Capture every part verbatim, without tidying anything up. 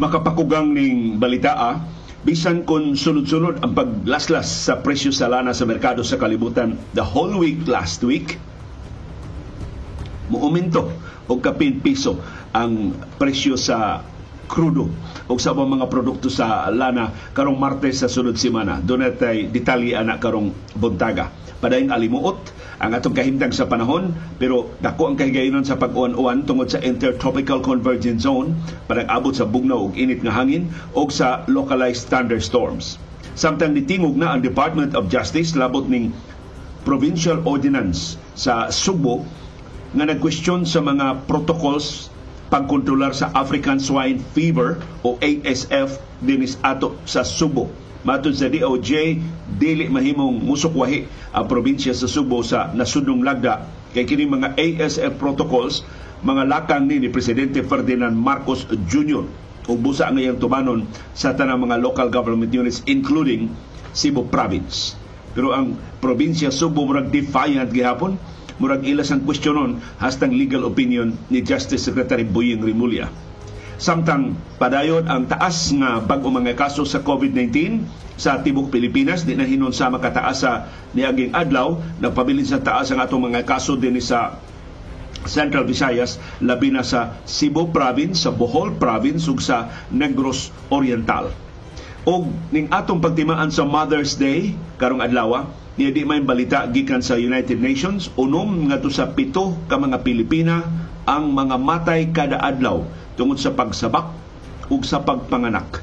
makapakugang ning balita ah, bisan kon sunod-sunod ang paglaslas sa presyo sa lana sa merkado sa kalibutan the whole week last week, muumento o kapin piso ang presyo sa krudo o sa mga produkto sa lana karong Martes sa sunod semana. Doon natay detalye ana karong buntaga. Padayon alimuot ang atong kahimtang sa panahon, pero dako ang kahigayunan sa pag-uwan-uwan tungod sa intertropical convergence zone, panag-abot sa bugnaw o init nga hangin o sa localized thunderstorms. Samtang nitingog na ang Department of Justice labot ning provincial ordinance sa Subo nga nagquestion sa mga protocols pagkontrolar sa African swine fever o A S F dinis ato sa Subo. Matod sa D O J, dili mahimong musukwahi ang probinsya sa Subo sa nasunong lagda kay kini mga A S F protocols mga lakang ni ni Presidente Ferdinand Marcos Junior ug busa ang iyang tubanon sa tanang mga local government units including Cebu Province. Pero ang probinsya Subo murag defiant gihapon. Murag ilas ang kwestiyonon hastang legal opinion ni Justice Secretary Boying Remulla. Samtang padayon ang taas nga bag-o mga kaso sa COVID nineteen sa Tibok Pilipinas, di na hinunsama kataas sa niaging adlaw, nagpabilin sa taas ang atong mga kaso din sa Central Visayas, labi na sa Cebu Province, sa Bohol Province, ug sa Negros Oriental. O ning atong pagtimaan sa Mother's Day, karong adlawa, niya di may balita gikan sa United Nations, unom nga to sa pito ka mga Pilipina ang mga matay kada adlaw tungod sa pagsabak ug sa pagpanganak.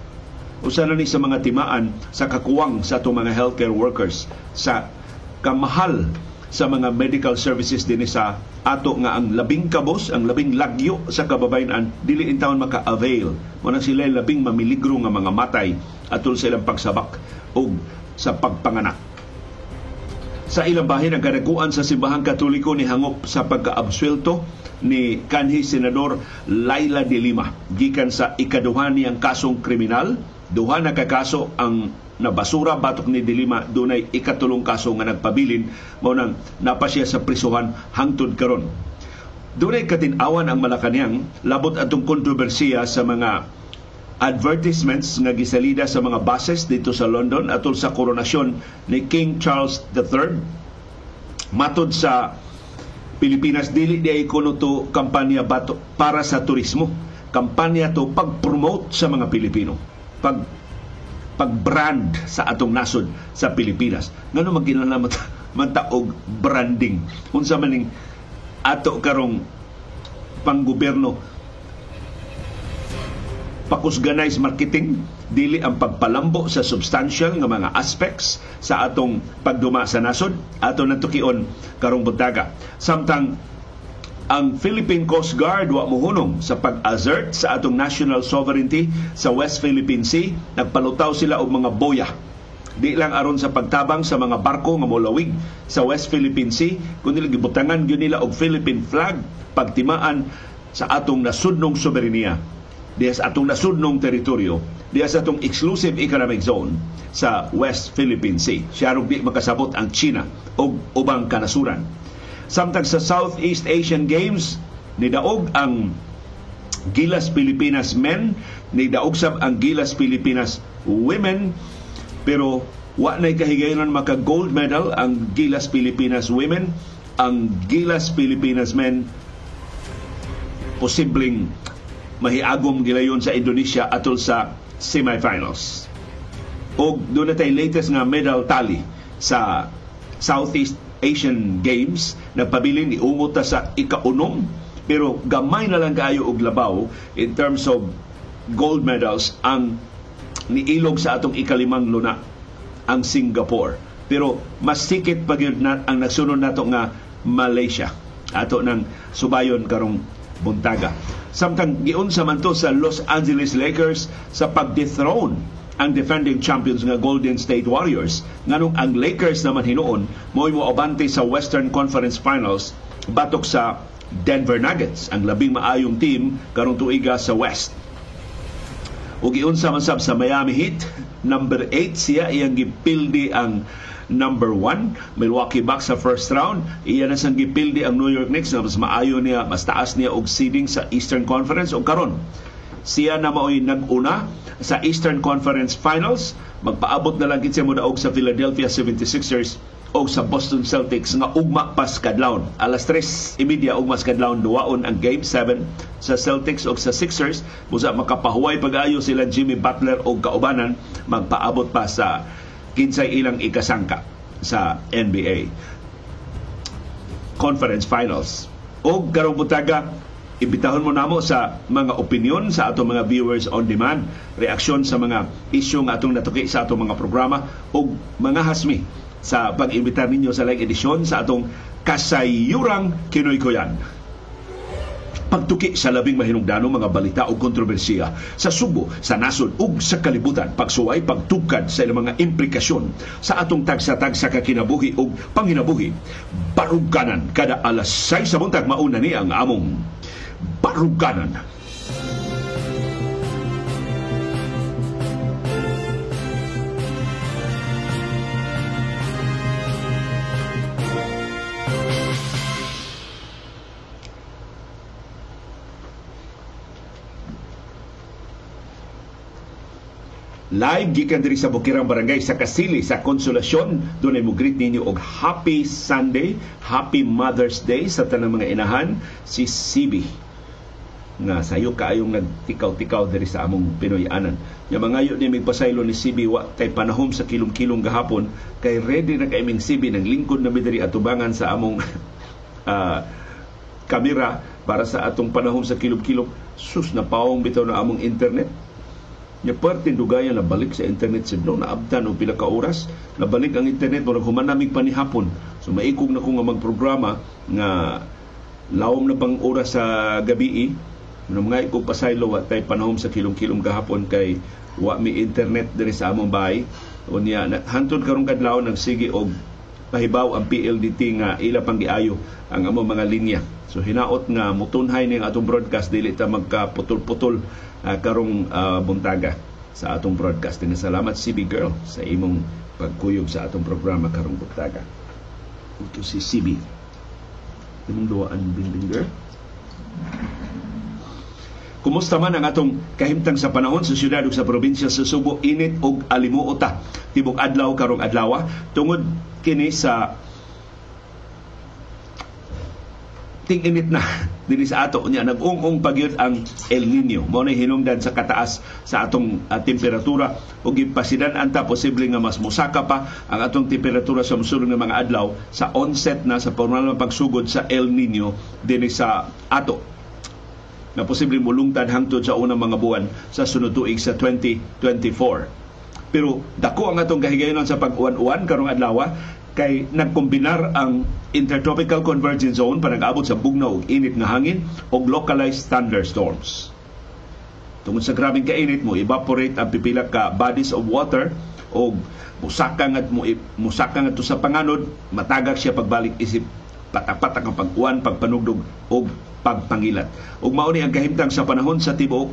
Usa na ni sa mga timaan sa kakuwang sa atong mga healthcare workers sa kamahal sa mga medical services dinhi sa ato nga ang labing kabos, ang labing lagyo sa kababayen-an dili intawon maka-avail mo na sila labing mamiligro nga mga matay atol sa ilang pagsabak ug sa pagpanganak. Sa ilang bahin, ang kadaguan sa simbahang katoliko ni hangop sa pagkaabsuelto ni kanhi Senador Leila de Lima gikan sa ikaduhan niyang kasong kriminal. Duha na kakaso ang nabasura batok ni de Lima, dunay ikatulong kaso nga nagpabilin mao nang napasya sa prisuhan hangtod karon. Dunay katin-awan ang Malacañang labot atong kontrobersiya sa mga advertisements nga gisalida sa mga buses dito sa London atol sa koronasyon ni King Charles the third. Matod sa Pilipinas, dili di kuno to kampanya bato para sa turismo. Kampanya to pag-promote sa mga Pilipino, pag pag-brand sa atong nasod sa Pilipinas. Ngano magkinahanglan manta og branding unsa maning ato karong panggobyerno? Pakusganay sa marketing, dili ang pagpalambo sa substantial ng mga aspects sa atong pagduma sa nasod, ato natukion karong buntaga. Samtang ang Philippine Coast Guard wa mohunong sa pag-assert sa atong national sovereignty sa West Philippine Sea, nagpalutaw sila og mga boya. Di lang aron sa pagtabang sa mga barko nga molawig sa West Philippine Sea, kundi gibutangan gyud nila og Philippine flag pagtimaan sa atong nasudnong soberenya. Diya sa atong nasudnong teritoryo, diya sa atong exclusive economic zone sa West Philippine Sea. Siya rog di makasabot ang China o ubang kanasuran. Samtang sa Southeast Asian Games, nidaog ang Gilas Pilipinas men, nidaog sab ang Gilas Pilipinas women, pero wa na'y kahigayonan maka gold medal ang Gilas Pilipinas women. Ang Gilas Pilipinas men posibleng mahiagom gilayon sa Indonesia atol sa semifinals. Og doon natay latest nga medal tally sa Southeast Asian Games, nagpabilin iumot ta sa ikaunom, pero gamay na lang kaayo og labaw in terms of gold medals ang niilog sa atong ikalimang luna, ang Singapore. Pero mas sikit pa gyud na ang nagsunod nato nga Malaysia. Ato nang subayon karong buntaga. Samtang giunsa man to sa Los Angeles Lakers sa pag-dethrone ang defending champions nga Golden State Warriors. Nganong ang Lakers naman hinuon mo'y moabante sa Western Conference Finals batok sa Denver Nuggets, ang labing maayong team karong tuiga sa West. Ug giunsa man sab sa Miami Heat, number eight siya, iyang gipildi ang number one Milwaukee Bucks sa first round. Iya na sang gipildi ang New York Knicks na mas maayo niya, mas taas niya og seeding sa Eastern Conference, og karon Siya na mao'y nag-una sa Eastern Conference Finals. Magpaabot na lang siya mo daog sa Philadelphia seventy-sixers o sa Boston Celtics nga ugma pas kadlawon. Alas tres y media ugmas kadlawon duwaon ang Game seven sa Celtics o sa Sixers. Busa makapahuway pag-ayo sila Jimmy Butler o kaubanan, magpaabot pa sa kinsay ilang ikasangka sa N B A Conference Finals. O karong butaga, ibitahon mo namo sa mga opinion sa atong mga viewers on demand, reaksyon sa mga isyu nga atong natuki sa atong mga programa o mga hasmi sa pag-imbitar ninyo sa live edisyon sa atong Kasayurang Kinuykuyan. Pagtuki sa labing mahinungdanong mga balita o kontrobersiya sa Subo, sa nasod ug sa kalibutan, pagsuway, pagtugkad sa ilang mga implikasyon sa atong tagsatag sa kakinabuhi o panginabuhi. Baruganan kada alas sais sa buntag, mauna ni ang among Baruganan. Live gikan diri sa Bukirang Barangay sa Kasili sa Konsolasyon. Doon ay mugreet ninyo og Happy Sunday, Happy Mother's Day sa tanang mga inahan. Si C B nga sayo kaayong nagtikaw-tikaw diri sa among Pinoyanan. Yung mga yun niya migpasaylo ni C B wa tay panahom sa kilom-kilom gahapon kay ready na kaiming C B ng lingkod na midiri at tubangan sa among uh, kamera para sa atong panahom sa kilom-kilom. Sus na paong bitaw na among internet. Yung parte dugayan na balik sa internet sidlo na abtan o pila ka oras na balik ang internet mo naghumanamig pa ni hapon. So maikog na ko nga magprograma nga lawom na bang oras sa gabi na mga ikog pasaylo at tayo panahom sa kilom-kilom kahapon kay wa mi internet diri sa among bahay. O niya hantod karong kadlaw nagsige og pahibaw ang P L D T nga ila pang giayo ang among mga linya. So hinaot nga mutunhay ning atong broadcast dili ta magkaputol-putol Uh, karong uh, buntaga sa atong broadcasting. Salamat C B Girl sa imong pagkuyog sa atong programa karong buntaga. Ito si C B. Imong duwaan building girl. Kumusta man ang atong kahimtang sa panahon sa siyudad o sa probinsya sa Subo, init og alimuota. Tibok adlaw karong adlawa. Tungod kini sa ting-init na dili sa ato niya nag-ung-ung pagyud ang El Nino. Mao ni hinungdan sa kataas sa atong uh, temperatura ug gipasidan-an ta posible nga mas mosaka pa ang atong temperatura sa mosulong nga mga adlaw sa onset na sa pormal nga pagsugod sa El Nino dinhi sa ato. Na posible mulungtad hangtod sa unang mga buwan sa sunod tuig sa twenty twenty-four. Pero dako ang atong kahigayonon sa pag-uwan-uwan karong adlaw kay nagkombinar ang Intertropical Convergence Zone para nag-abot sa bugnaw og init nga hangin og localized thunderstorms. Tungod sa grabing kainit mo, evaporate ang pipila ka bodies of water og musakang at musakang at sa panganod, matagak siya pagbalik isip patapatak ang pag-uwan, pagpanugdog og pagpangilat. Ug mao ni ang kahimtang sa panahon sa tibuok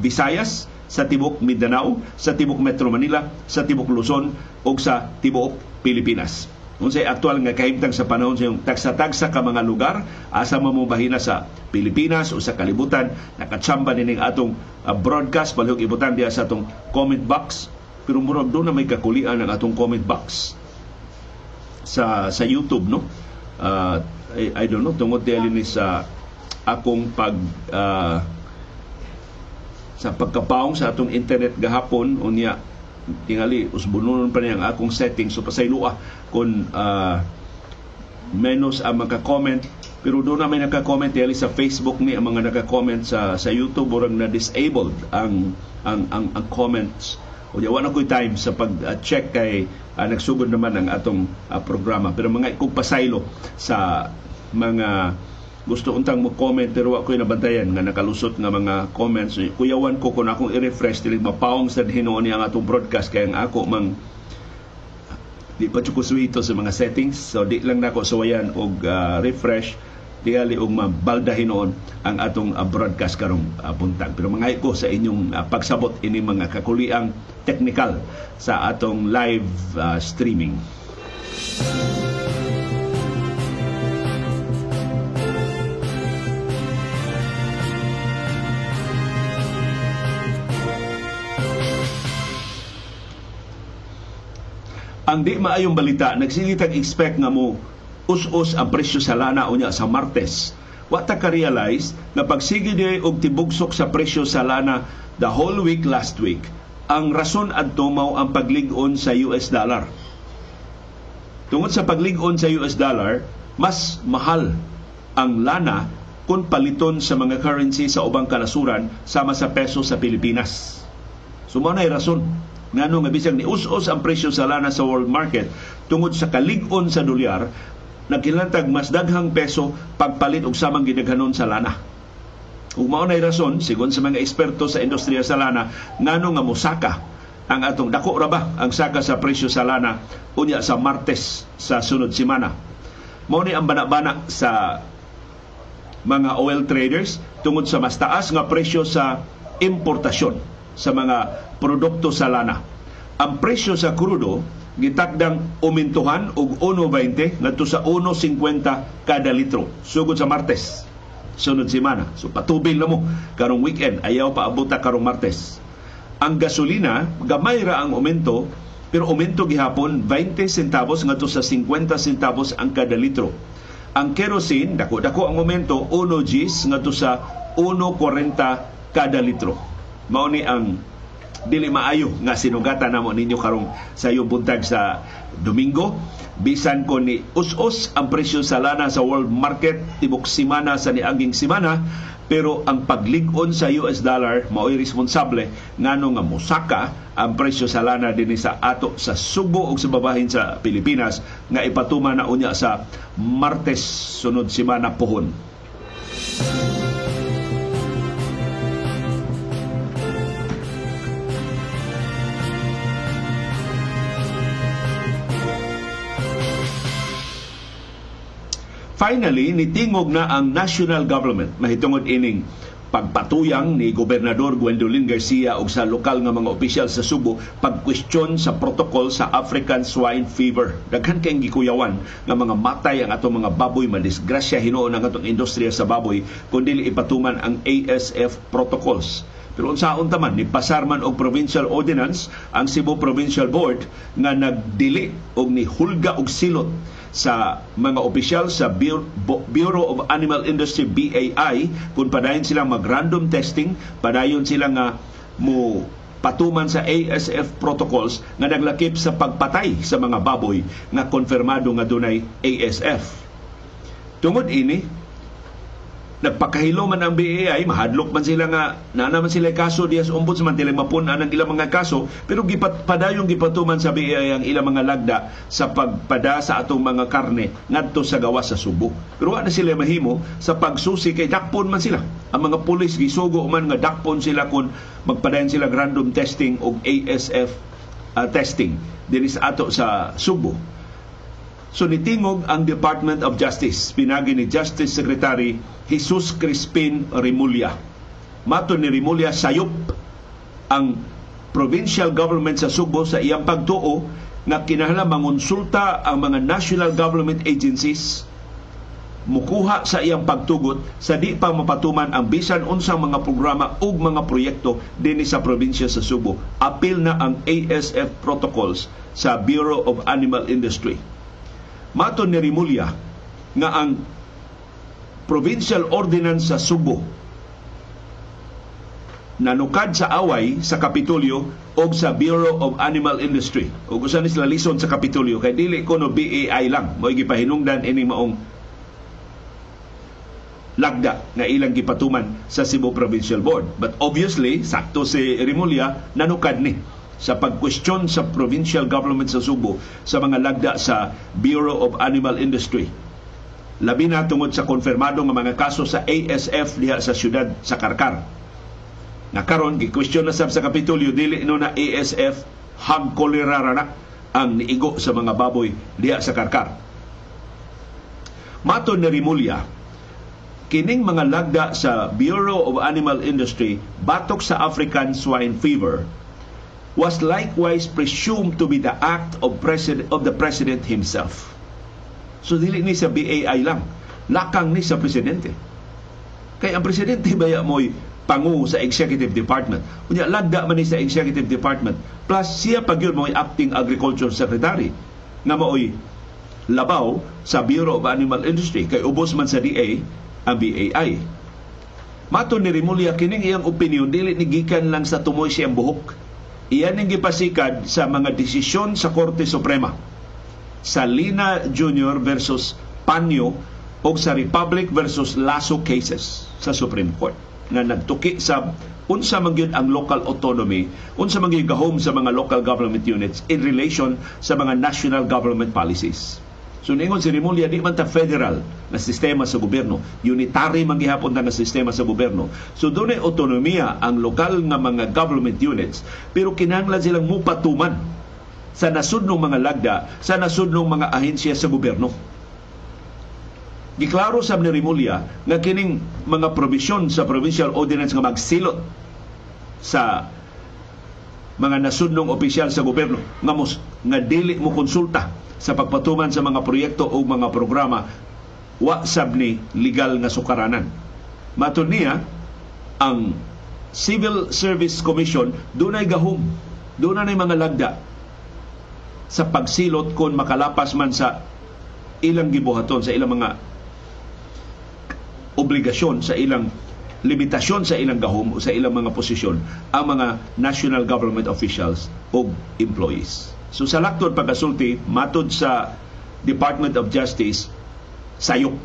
Visayas, sa tibuok Mindanao, sa tibuok Metro Manila, sa tibuok Luzon o sa tibuok Pilipinas. Unsay aktual nga kahimtang sa panahon sa yung tagsa-tagsa ka mga lugar, asa mamubahina sa Pilipinas o sa kalibutan, nakatsamba nining atong uh, broadcast, balihog ibutan diya sa atong comment box. Pero murag doon na may kakulian ang atong comment box sa sa YouTube, no? Uh, I, I don't know, tungod diya linis sa akong pag... Uh, sa pagkapaong sa atong internet gahapon, unya tingali usbunon pa niya ang akong setting. So pasayloa kun uh, menos ang magka-comment, pero doon na may nagka-comment dili sa Facebook ni ang mga nagka-comment sa sa YouTube murag na disabled ang ang ang, ang comments. Unya wala koy time sa pag-check kay uh, nagsugod naman ang atong uh, programa. Pero mga ikog pasaylo sa mga gusto untang mo comment pero wa ko nabantayan nga nakalusot nga mga comments. Kuyawan ko kung akong i-refresh dili mapaong sa hinuon ang atong broadcast kay ang ako mang di pa chukusuito sa mga settings. So di lang nako suwayan og uh, refresh diali og mabalda hinuon ang atong uh, broadcast karong uh, buntag. Pero mangay ko sa inyong uh, pagsabot ini mga kakuliang technical sa atong live uh, streaming. Ang di maayong balita, nagsilitag expect nga mo us-us ang presyo sa lana o niya sa Martes. Wa ta ka-realize na pagsige niya og tibugsok sa presyo sa lana the whole week last week, ang rason adto mao ang paglig-on sa U S dollar. Tungod sa paglig-on sa U S dollar, mas mahal ang lana kung paliton sa mga currency sa ubang kanasuran sama sa peso sa Pilipinas. So mao na rason nga nung bisag ni us-us ang presyo sa lana sa world market tungod sa kalig-on sa dolyar, nagkilantag mas daghang peso pagpalit og samang gidaghanon sa lana. Ug mao nay rason sigon sa mga eksperto sa industriya sa lana ngano nga mosaka ang atong dako ra ba ang saka sa presyo sa lana unya sa Martes sa sunod semana. Mao ni ang bana-bana sa mga oil traders tungod sa mas taas nga presyo sa importasyon sa mga produkto sa lana. Ang presyo sa krudo gitakdang umintuhan og one twenty ngadto sa one fifty kada litro sugod sa Martes sunod semana. So patubil na mo karong weekend, ayaw pa abuta karong Martes. Ang gasolina gamay ra ang aumento, pero aumento gihapon twenty centavos ngadto sa fifty centavos ang kada litro. Ang kerosene dako-dako ang aumento, one gis ngadto sa one forty kada litro. Mao ni ang dili maayo nga sinugatan namo ninyo karong sa iyong buntag sa Domingo. Bisan ko ni us-us ang presyo sa lana sa world market tibok semana sa niaging semana, pero ang paglig-on sa U S dollar mao'y responsable ngano nga mosaka ang presyo sa lana dinhi sa ato sa Subo ug sa babahin sa Pilipinas nga ipatuma na unya sa Martes sunod semana pohon. Finally, nitingog na ang national government mahitungod ining pagpatuyang ni Gobernador Gwendolyn Garcia og sa lokal nga mga opisyal sa Subo pagkwestiyon sa protokol sa African swine fever. Daghan kay gikuyawan nga mga matay ang atong mga baboy, madisgrasya hinuon ang atong industriya sa baboy kun dili ipatuman ang A S F protocols. Pero unsaon taman ni pasarman og provincial ordinance ang Cebu Provincial Board nga nagdili og ni hulga og silot sa mga opisyal sa Bureau of Animal Industry B A I kung padayon silang mag-random testing, padayon silang nga mo patuman sa A S F protocols nga naglakip sa pagpatay sa mga baboy nga konfirmado nga dunay A S F. Tungod ini, nagpakahilo man ang B A I, mahadlok man sila nga na naman sila kaso dias ombudsman tila mapunan ang ilang mga kaso, pero gipat, padayong gipatuman sa B A I ang ilang mga lagda sa pagpada sa atong mga karne ngadto sa gawas sa Subo. Pero wala sila mahimo sa pagsusi kay dakpon man sila. Ang mga pulis gisugo man nga dakpon sila kun magpadayon sila random testing og A S F uh, testing dinhi sa ato sa Subo. So nitingog ang Department of Justice, pinagi ni Justice Secretary Jesus Crispin Remulla. Mato ni Remulla, sayop ang provincial government sa Subo sa iyang pagtuo na kinahanglan mangonsulta ang mga national government agencies mukuha sa iyang pagtugot sa di pa mapatuman ang bisan unsang mga programa ug mga proyekto dinhi sa probinsya sa Subo. Apil na ang A S F protocols sa Bureau of Animal Industry. Maton ni Remulla nga ang provincial ordinance sa Subo nanukad sa away sa Kapitolyo o sa Bureau of Animal Industry. O gusto nila lison sa Kapitolyo kay dili ko no B A I lang mo gipahinungdan ini maong lagda nga ilang gipatuman sa Cebu Provincial Board. But obviously sakto si Remulla, nanukad ni sa pagkwestiyon sa provincial government sa Subo sa mga lagda sa Bureau of Animal Industry. Labi na tungod sa konfirmado nga mga kaso sa A S F diha sa siyudad sa Karkar. Nakaron gikwestiyon na sab sa Kapitolyo dili no na A S F hang kolera ra na ang niigo sa mga baboy diha sa Karkar. Maton ni Remulla, kining mga lagda sa Bureau of Animal Industry batok sa African swine fever was likewise presumed to be the act of president of the president himself. So dili ni sa B A I lang, lakang ni sa presidente. Kaya ang presidente baya mo'y pangu sa Executive Department. Unya lagda man ni sa Executive Department. Plus siya pag yun mo'y acting Agriculture Secretary na mo'y labaw sa Bureau of Animal Industry kay ubos man sa D A ang B A I. Mato ni Remulla kining iyang opinion dili ni gikan lang sa tumoy siyang buhok. Iyan ang gipasikan sa mga desisyon sa Korte Suprema. Sa Lina Junior versus Panyo o sa Republic versus Lasso cases sa Supreme Court na nagtuki sa unsa man gyud ang local autonomy, unsa man gyud gahom sa mga local government units in relation sa mga national government policies. So ningon si Remulla di man ta federal na sistema sa gobyerno, unitary man gihapon ta nga sistema sa gobyerno. So dunay autonomiya ang lokal nga mga government units pero kinahanglan silang mupatuman sa nasudnong mga lagda, sa nasudnong mga ahensya sa gobyerno. Giklaro sab ni Remulla nga kining mga probisyon sa provincial ordinance nga magsilot sa mga nasudnong opisyal sa gobyerno nga mos nga dili mo konsulta sa pagpatuman sa mga proyekto o mga programa wa sab ni legal nga sukaranan. Matud niya ang Civil Service Commission dunay gahom, dunay mga lagda sa pagsilot kung makalapas man sa ilang gibuhaton, sa ilang mga obligasyon, sa ilang limitasyon, sa ilang gahom o sa ilang mga posisyon ang mga national government officials o employees. So sa laktod pagkasulti, matod sa Department of Justice, sayop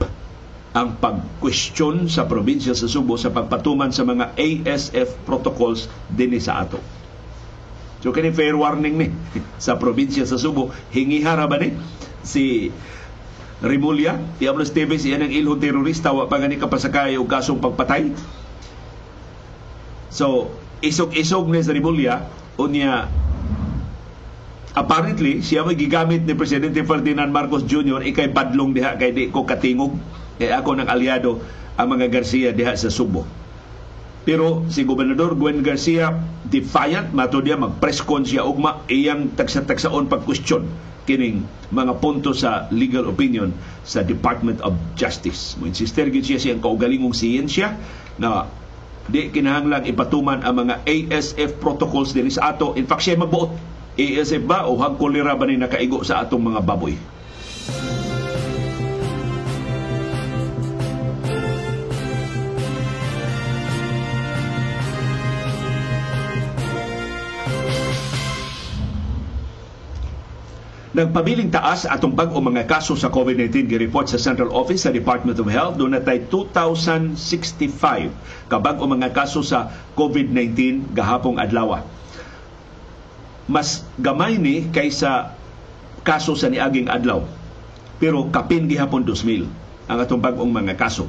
ang pag-question sa probinsya sa Subo sa pagpatuman sa mga A S F protocols din sa ato. So kini fair warning ni sa probinsya sa Subo, hingihara ba ni si Remulla, Diablos T V, siya ng ilhong terorista, wa pa gani kapasakay o kasong pagpatay. So isog-isog ni si Remulla, unya apparently siya may gigamit ni Presidente Ferdinand Marcos Junior ikay padlong diha kay di ko katingog, kay ako ng aliado ang mga Garcia diha sa Subo. Pero si Gobernador Gwen Garcia defiant, mato dia mag-presscon siya ugma iyang tagsa-tagsaon pag-question kining mga punto sa legal opinion sa Department of Justice. Mo-insister gid siya siyang kaugalingong siyensya na di kinahanglan ipatuman ang mga A S F protocols diri sa ato. In fact, siya magbuot. A S F ba o hang-kolera ba ni nakaigo sa atong mga baboy? Nagpabiling taas atong bag-o mga kaso sa COVID nineteen gireport sa Central Office sa Department of Health. Doon natay two thousand sixty-five ka bag-o mga kaso sa COVID nineteen gahapong adlaw. Mas gamay ni kaysa kaso sa niaging adlaw. Pero kapin gihapon two thousand ang atong bag-ong mga kaso.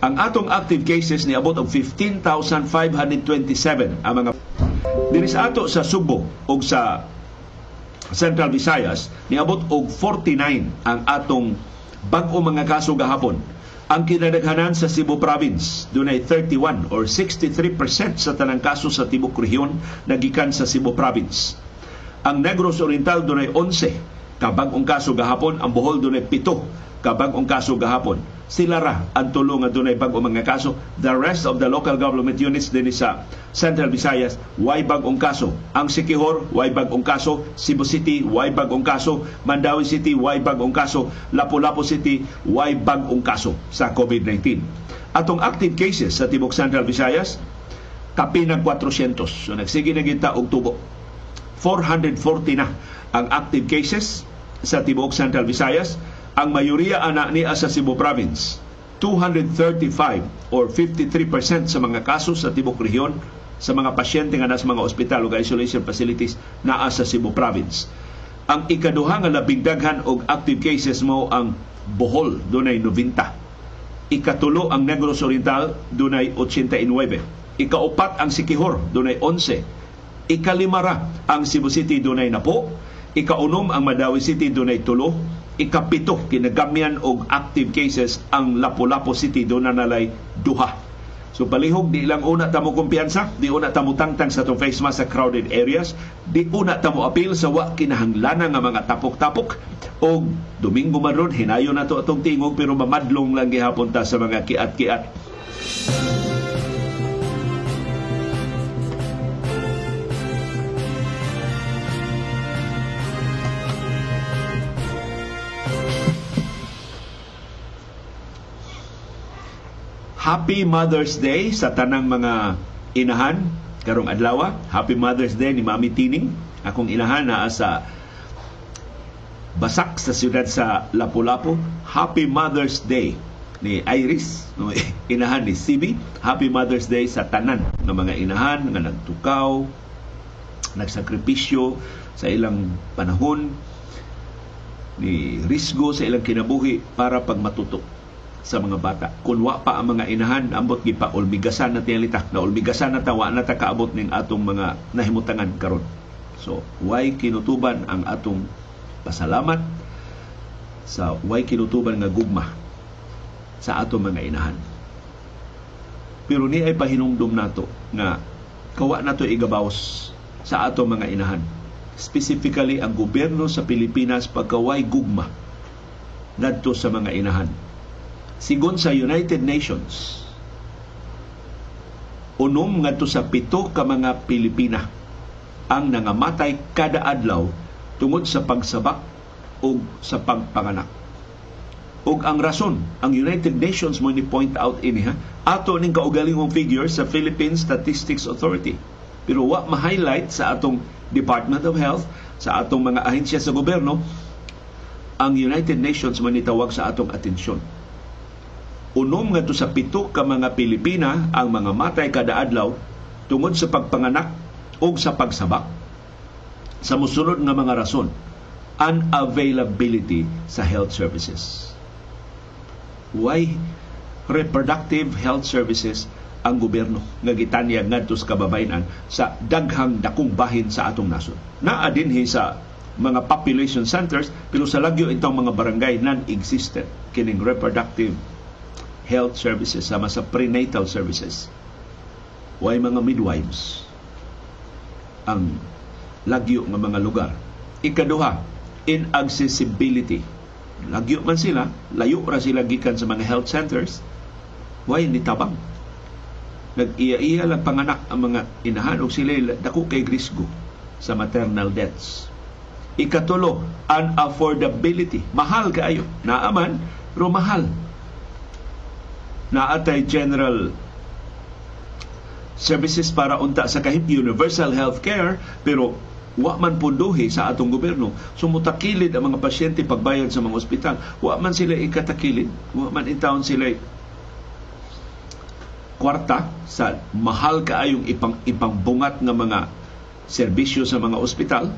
Ang atong active cases niabot og fifteen thousand five hundred twenty-seven ang mga diri sa ato sa Subo o sa Central Visayas, niabot og forty-nine ang atong bag-o mga kaso gahapon. Ang kinadaghanan sa Cebu Province, dunay thirty-one or sixty-three percent sa tanang kaso sa Tibok Rehiyon nagikan sa Cebu Province. Ang Negros Oriental dunay eleven ka bag-ong kaso gahapon, ang Bohol dunay seven ka bag-ong kaso gahapon. Sila ra ang tulo nga dunay bag-ong mga kaso. The rest of the local government units din sa Central Visayas, way bag-ong kaso. Ang Siquijor, way bag-ong kaso. Cebu City, way bag-ong kaso. Mandawi City, way bag-ong kaso. Lapu-Lapu City, way bag-ong kaso sa COVID nineteen. Atong active cases sa Tibok Central Visayas, kapinag four hundred. So nagsige na kita og tubo. four hundred forty na ang active cases sa Tibok Central Visayas. Ang mayoriya ana niya sa Cebu Province. two hundred thirty-five or fifty-three percent sa mga kaso sa Tibok Rehiyon sa mga pasyente nga nasa mga ospital o isolation facilities naa sa Cebu Province. Ang ikaduha nga labing daghan og active cases mao ang Bohol, dunay ninety. Ikatulo ang Negros Oriental, dunay eighty-nine. Ikaapat ang Siquijor, dunay eleven. Ikalimara ang Cebu City, dunay napo. Ikaunom ang Mandawi City, dunay tulo. Ikapito, kinagamian og active cases ang Lapu-Lapu City, doon na nalay duha. So palihog, di lang una tamo kumpiyansa, di una tamo tangtang sa itong face mask sa crowded areas, di una tamo apil sa wa kinahanglanan nga mga tapok-tapok. O Domingo man ron, hinayo na to atong tingog pero mamadlong lang gihapon ta sa mga kiat-kiat. Happy Mother's Day sa tanang mga inahan karong adlaw. Happy Mother's Day ni Mami Tining, akong inahan naa sa Basak sa siyudad sa Lapu-Lapu. Happy Mother's Day ni Iris, inahan ni Sibi. Happy Mother's Day sa tanan ng mga inahan nga nagtukaw, nagsakripisyo sa ilang panahon, ni risgo sa ilang kinabuhi para pagmatutok sa mga bata. Kung wa pa ang mga inahan, ambot gipa ulmigasan na tinalita, na ulmigasan na tawa na takaabot ning atong mga nahimutangan karon. So, why kinutuban ang atong pasalamat sa why kinutuban nga gugma sa ato mga inahan. Pero ni ay pahinumdum nato nga kawa nato igabaos sa ato mga inahan. Specifically ang gobyerno sa Pilipinas pagkaway gugma ngadto sa mga inahan. Sigon sa United Nations, unom ngadto sa pito ka mga Pilipina ang nangamatay kada adlaw tungod sa pagsabak o sa pagpanganak. Og ang rason, ang United Nations mo ni-point out ini ha, ato ning kaugalingong figure sa Philippine Statistics Authority. Pero wa ma-highlight sa atong Department of Health, sa atong mga ahensya sa gobyerno, ang United Nations mo nitawag sa atong atensyon. Unom nga to sa pito ka mga Pilipina ang mga matay kada adlaw tungod sa pagpanganak o sa pagsabak. Sa musunod nga mga rason, unavailability sa health services. Why reproductive health services ang gobyerno nga gitanyag ngadto sa kababayenan sa daghang dakong bahin sa atong nasod. Naa dinhi sa mga population centers pero sa lagyo itong mga barangay non-existent kining reproductive health services sama sa prenatal services. Why mga midwives ang lagyo nga mga lugar. Ikaduha, inaccessibility. Lagyo man sila, layo ra sila gikan sa mga health centers. Why ni tabang? Nag-iya-iya lang panganak ang mga inahan og sila dako kay risgo sa maternal deaths. Ikatulo, unaffordability. Mahal kaayo. Naaman, ro mahal. Naatay general services para unta sa kahit universal healthcare pero wa man punduhi sa atong gobyerno. Sumutakilid ang mga pasyente pagbayad sa mga ospital. Wa man sila ikatakilid. Wa man itaon sila kwarta sa mahal kaayong ipang, ipangbungat ng mga serbisyo sa mga ospital.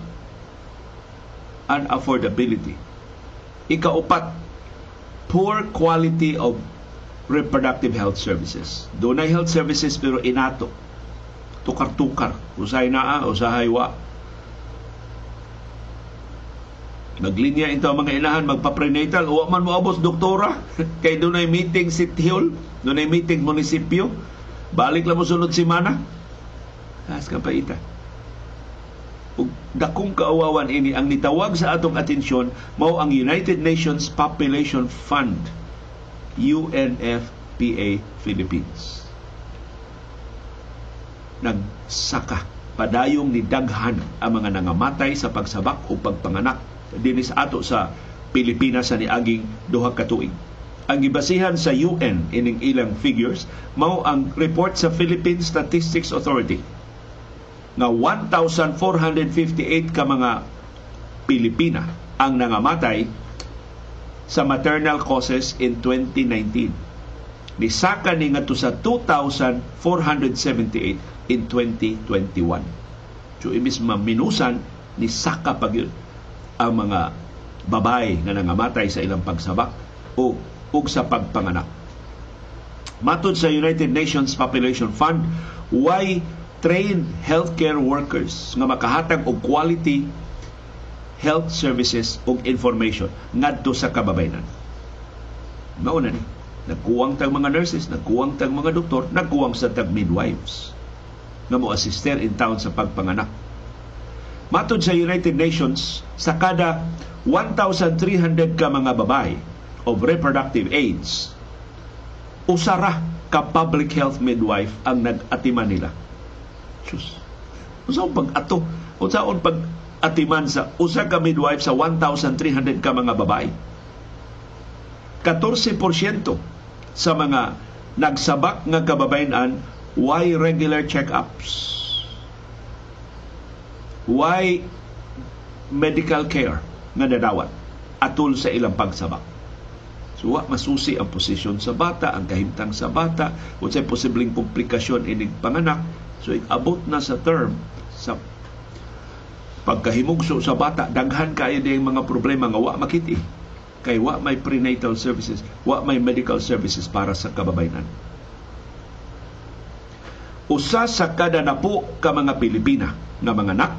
Unaffordability. Ikaupat, poor quality of reproductive health services. Dunay health services pero inato. Tukar-tukar. Usahay naa, usahay wa. Naglinya ito ang mga inahan, magpa-prenatal, huwag man mo abos, doktora. Kaya doon ay meeting City Hall, doon ay meeting munisipyo. Balik lang mo sunod simana. Taas ka pa ita. Ug dakong kaawawan ini, ang nitawag sa atong atensyon, mao ang United Nations Population Fund, U N F P A Philippines. Nagsaka, padayong ni daghan ang mga nangamatay sa pagsabak o pagpanganak dinis ato sa Pilipinas sa niaging duha ka tuig. Ang gibasihan sa U N ining ilang figures mao ang report sa Philippine Statistics Authority nga one thousand four hundred fifty-eight ka mga Pilipina ang nangamatay sa maternal causes in twenty nineteen. Bisaka ni ngadto sa two thousand four hundred seventy-eight in twenty twenty-one. So imbis maminusan ni saka pagyud ang mga babae na nangamatay sa ilang pagsabak o, o sa pagpanganak. Matod sa United Nations Population Fund, why trained healthcare workers nga makahatag og quality health services o information ngadto sa kababayenan. Mauna ni, nagkuwang tag mga nurses, nagkuwang tag mga doktor, nagkuwang sa tag midwives nga mo assister in town sa pagpanganak. Matod sa United Nations, sa kada one thousand three hundred ka mga babae of reproductive age, usara ka public health midwife ang nag-atiman nila. Diyos. Usaon pag-ato? Usaon pag-atiman sa usa ka midwife sa one thousand three hundred ka mga babae? fourteen porsyento sa mga nagsabak nga kababayan-an why regular check-ups, why medical care nga nadawat atul sa ilang pagsabak. So wa masusi ang posisyon sa bata, ang kahimtang sa bata, unsay posibleng komplikasyon ining panganak. So abot na sa term sa pagkahimugso sa bata, daghan kaayo diyang mga problema nga wa makit-i kay wa may prenatal services, wa may medical services para sa kababayanan. Usa sa kada napo ka mga Pilipina nga manganak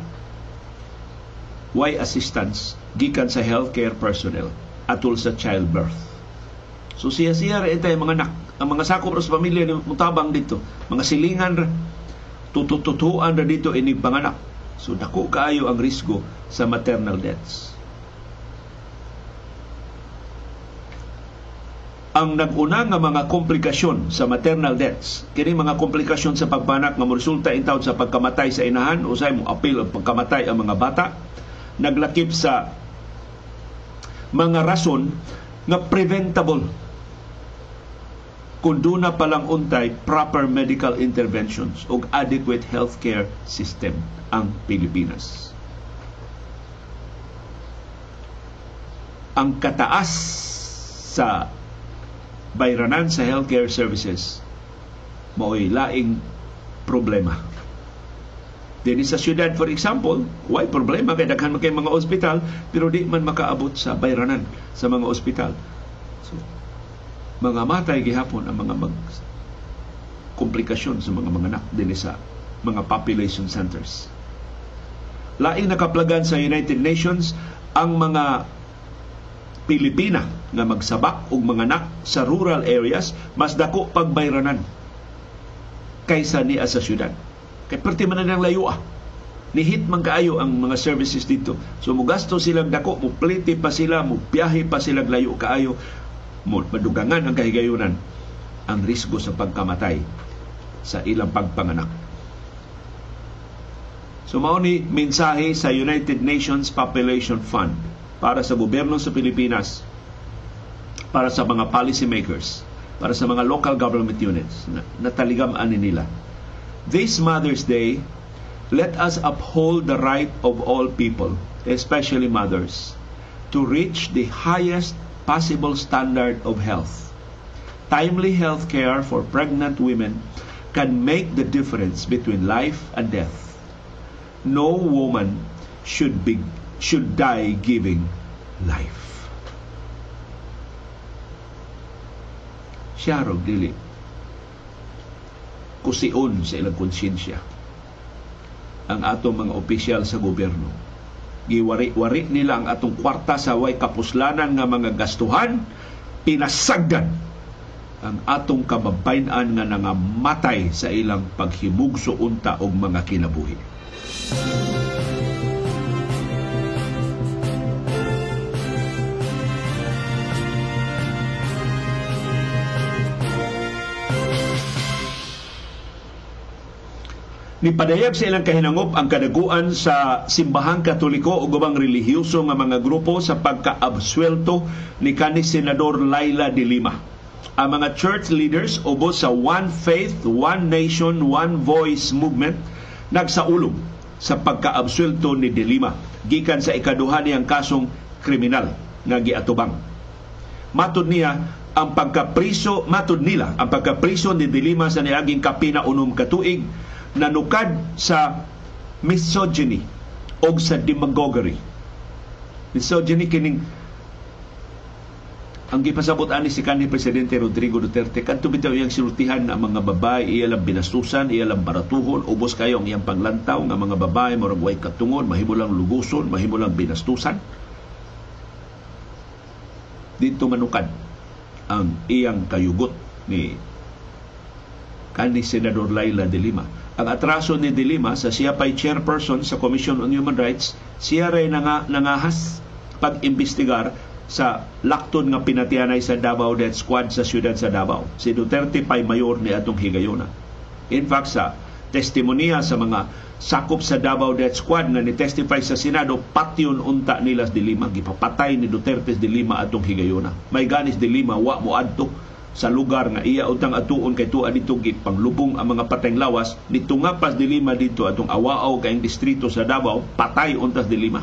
way assistance gikan sa healthcare personnel atul sa childbirth. So siya-siya rin tayo mga anak, ang mga sakop sa pamilya ni mutabang dito, mga silingan tutututuan na dito inig panganak. So dako kaayo ang risgo sa maternal deaths. Ang nag-una nga mga komplikasyon sa maternal deaths, kini mga komplikasyon sa pagpanak nga resulta intawd sa pagkamatay sa inahan, usay mo apil ang pagkamatay ang mga bata, naglakip sa mga rason nga preventable kung doon na palang untay proper medical interventions o adequate healthcare system ang Pilipinas. Ang kataas sa bayranan sa healthcare services mao'y laing problema. Dini sa syudad, for example, why problema kay daghan man kay mga ospital pero di man makaabot sa bayranan sa mga ospital. So, mga matay gihapon ang mga mag komplikasyon sa mga manganak dini sa mga population centers. Laing nakaplagan sa United Nations ang mga Pilipina na magsabak og manganak sa rural areas, mas dako pagbayranan kaysa niya sa syudad. Kaya perti man ang layo ah. Nihit man kaayo ang mga services dito. So mugasto silang dako, mupliti pa sila, mubiyahe pa silang layo kaayo, madugangan ang kahigayunan ang risgo sa pagkamatay sa ilang pagpanganak. So mao ni mensahe sa United Nations Population Fund para sa gobyerno sa Pilipinas, para sa mga policy makers, para sa mga local government units na nataligam-ani nila. This Mother's Day, let us uphold the right of all people, especially mothers, to reach the highest possible standard of health. Timely health care for pregnant women can make the difference between life and death. No woman should be should die giving life. Sharog dili kusion sa ilang konsensya ang atong mga opisyal sa gobyerno. Giwari-wari nila ang atong kwarta sa way kapuslanan nga mga gastuhan, pinasagdan ang atong kababayan-an nga nangamatay sa ilang paghimugso unta og mga kinabuhi. Nipadayag sa ilang kahinangop ang kadaguan sa simbahang Katoliko o gubang relihiyoso nga mga grupo sa pagkaabsuelto ni kanhi Senador Leila de Lima. Ang mga church leaders ubos sa One Faith, One Nation, One Voice movement nagsaulog sa pagkaabsuelto ni de Lima gikan sa ikaduha niyang kasong kriminal nga giatubang. Matud niya ang pagkapriso, matud nila ang pagkapriso ni de Lima sa niaging kapinaunom ka tuig nanukad sa misogyny o sa demagoguery. Misogyny kining ang gipasabot ani si kanhi Presidente Rodrigo Duterte kadto bitaw iyang sinultihan na ang mga babae iyalang binasusan, iyalang baratuhon, ubos kayo ang iyang panglantaw nga mga babae murag way katungon, mahimo lang luguson, mahimo lang binastusan. Dito manukad ang iyang kayugot ni kanhi Senador Leila de Lima. Ang atraso ni de Lima sa siya pa'y chairperson sa Commission on Human Rights, siya rin nang, nangahas pag-imbestigar sa lakton nga pinatianay sa Davao Death Squad sa siyudad sa Davao. Si Duterte pa'y mayor ni atong higayuna. In fact, sa testimonya sa mga sakop sa Davao Death Squad na ni-testify sa Senado, pati yun unta nila de Lima, gipapatay ni Duterte de Lima atong higayuna. May ganis de Lima, wa mo adto sa lugar nga iya utang atuon kay tuwa dito gipanglubong ang mga patayng lawas dito nga pas dilima dito atong awaaw kay distrito sa Davao patay untas dilima.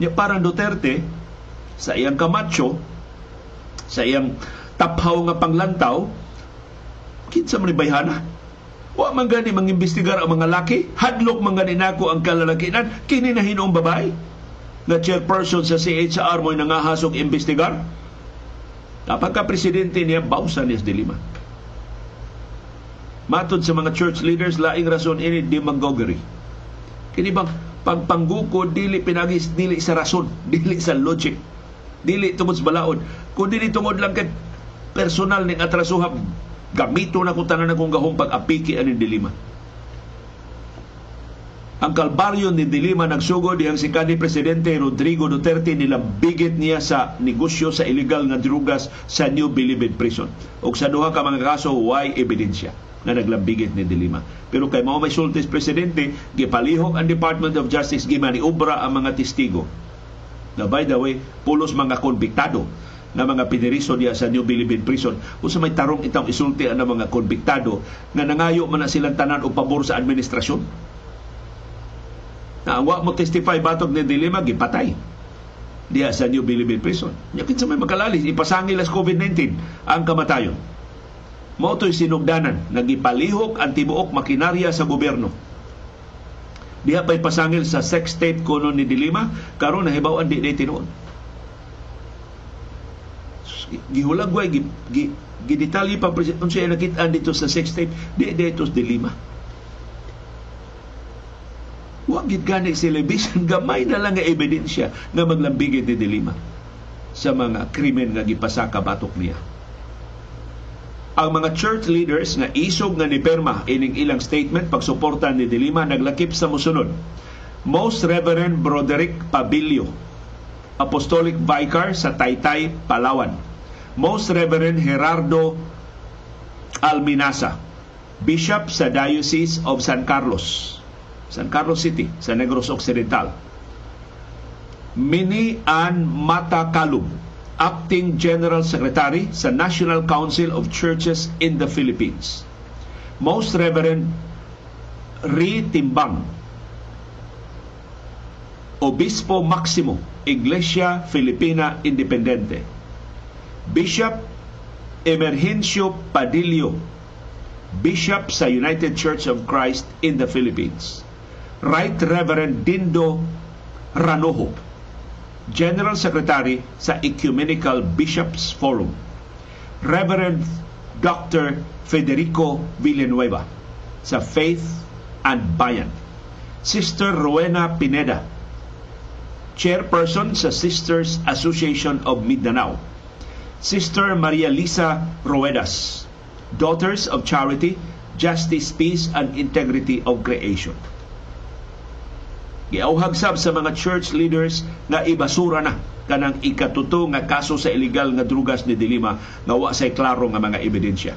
Nya parang Duterte sa iyang kamacho sa iyang taphaw nga panglantaw kinsa man bayhana wa man gani mangimbestigar ang mga laki hadlok man gani nako ang kalalakihan kini na hinuong babae nga chairperson sa C H R mo'y nangahasog imbestigar. Kapag ka-presidente niya, bausan niya sa dilima. Matod sa mga church leaders, laing rason ini demagogery. Kini bang pagpangguko, dili pinagis, dili sa rason, dili sa logic, dili tungod sa balaod. Kung dili tungod lang kay personal ning atrasuhab, gamito na kung tanan akong gahong pag-apiki ang dilima. Ang kalbaryo ni Dilima nagsugod diyang si kanhi Presidente Rodrigo Duterte nilambigit niya sa negosyo sa illegal nga drugas sa New Bilibid Prison. O sa duha ka mga kaso, why ebidensya na naglambigit ni Dilima. Pero kay mao may sultis Presidente, gipalihok ang Department of Justice, gimaniobra ang mga testigo. Na by the way, pulos mga konbiktado na mga piniriso niya sa New Bilibid Prison kung sa may tarong itang isulti ang mga konbiktado na nangayo man na silang tanan o pabor sa administrasyon. Na wa mo testify batog ni Dilima gipatay diya sa New Bilibid Prison. Nya kinsa may makalalis ipasangil as COVID nineteen ang kamatayon. Mao toy sinugdanan nagipalihok ang tibuok makinarya sa gobyerno. Diha pay pasangil sa sex tape kuno ni Dilima karon nahibaw-an di tinuod. Gihulagway gi, gi, gi detalye pa presidente siya nakita dito sa sex tape di dito sa Dilima. Wa gid gani celebration gamay na lang nga ebidensya nga maglambigit ni Dilima sa mga krimen nga gipasaka batok niya. Ang mga church leaders nga isog nga ni perma ining ilang statement pagsuporta ni Dilima naglakip sa mosunod. Most Reverend Broderick Pabilio, Apostolic Vicar sa Taytay, Palawan. Most Reverend Gerardo Alminasa, Bishop sa Diocese of San Carlos. San Carlos City, sa Negros Occidental. Mini Ann Matakalub, Acting General Secretary sa National Council of Churches in the Philippines. Most Reverend Ri Timbang, Obispo Maximo, Iglesia Filipina Independente. Bishop Emergencio Padillo, Bishop sa United Church of Christ in the Philippines. Right Reverend Dindo Ranoho, General Secretary sa Ecumenical Bishops Forum. Reverend Doctor Federico Villanueva sa Faith and Bayan. Sister Rowena Pineda, Chairperson sa Sisters Association of Mindanao. Sister Maria Lisa Ruedas, Daughters of Charity, Justice, Peace, and Integrity of Creation. Giauhagsab sa mga church leaders na ibasura na kanang ikatuto nga kaso sa illegal nga drugas ni Dilima nga wa say klaro nga mga ebidensya.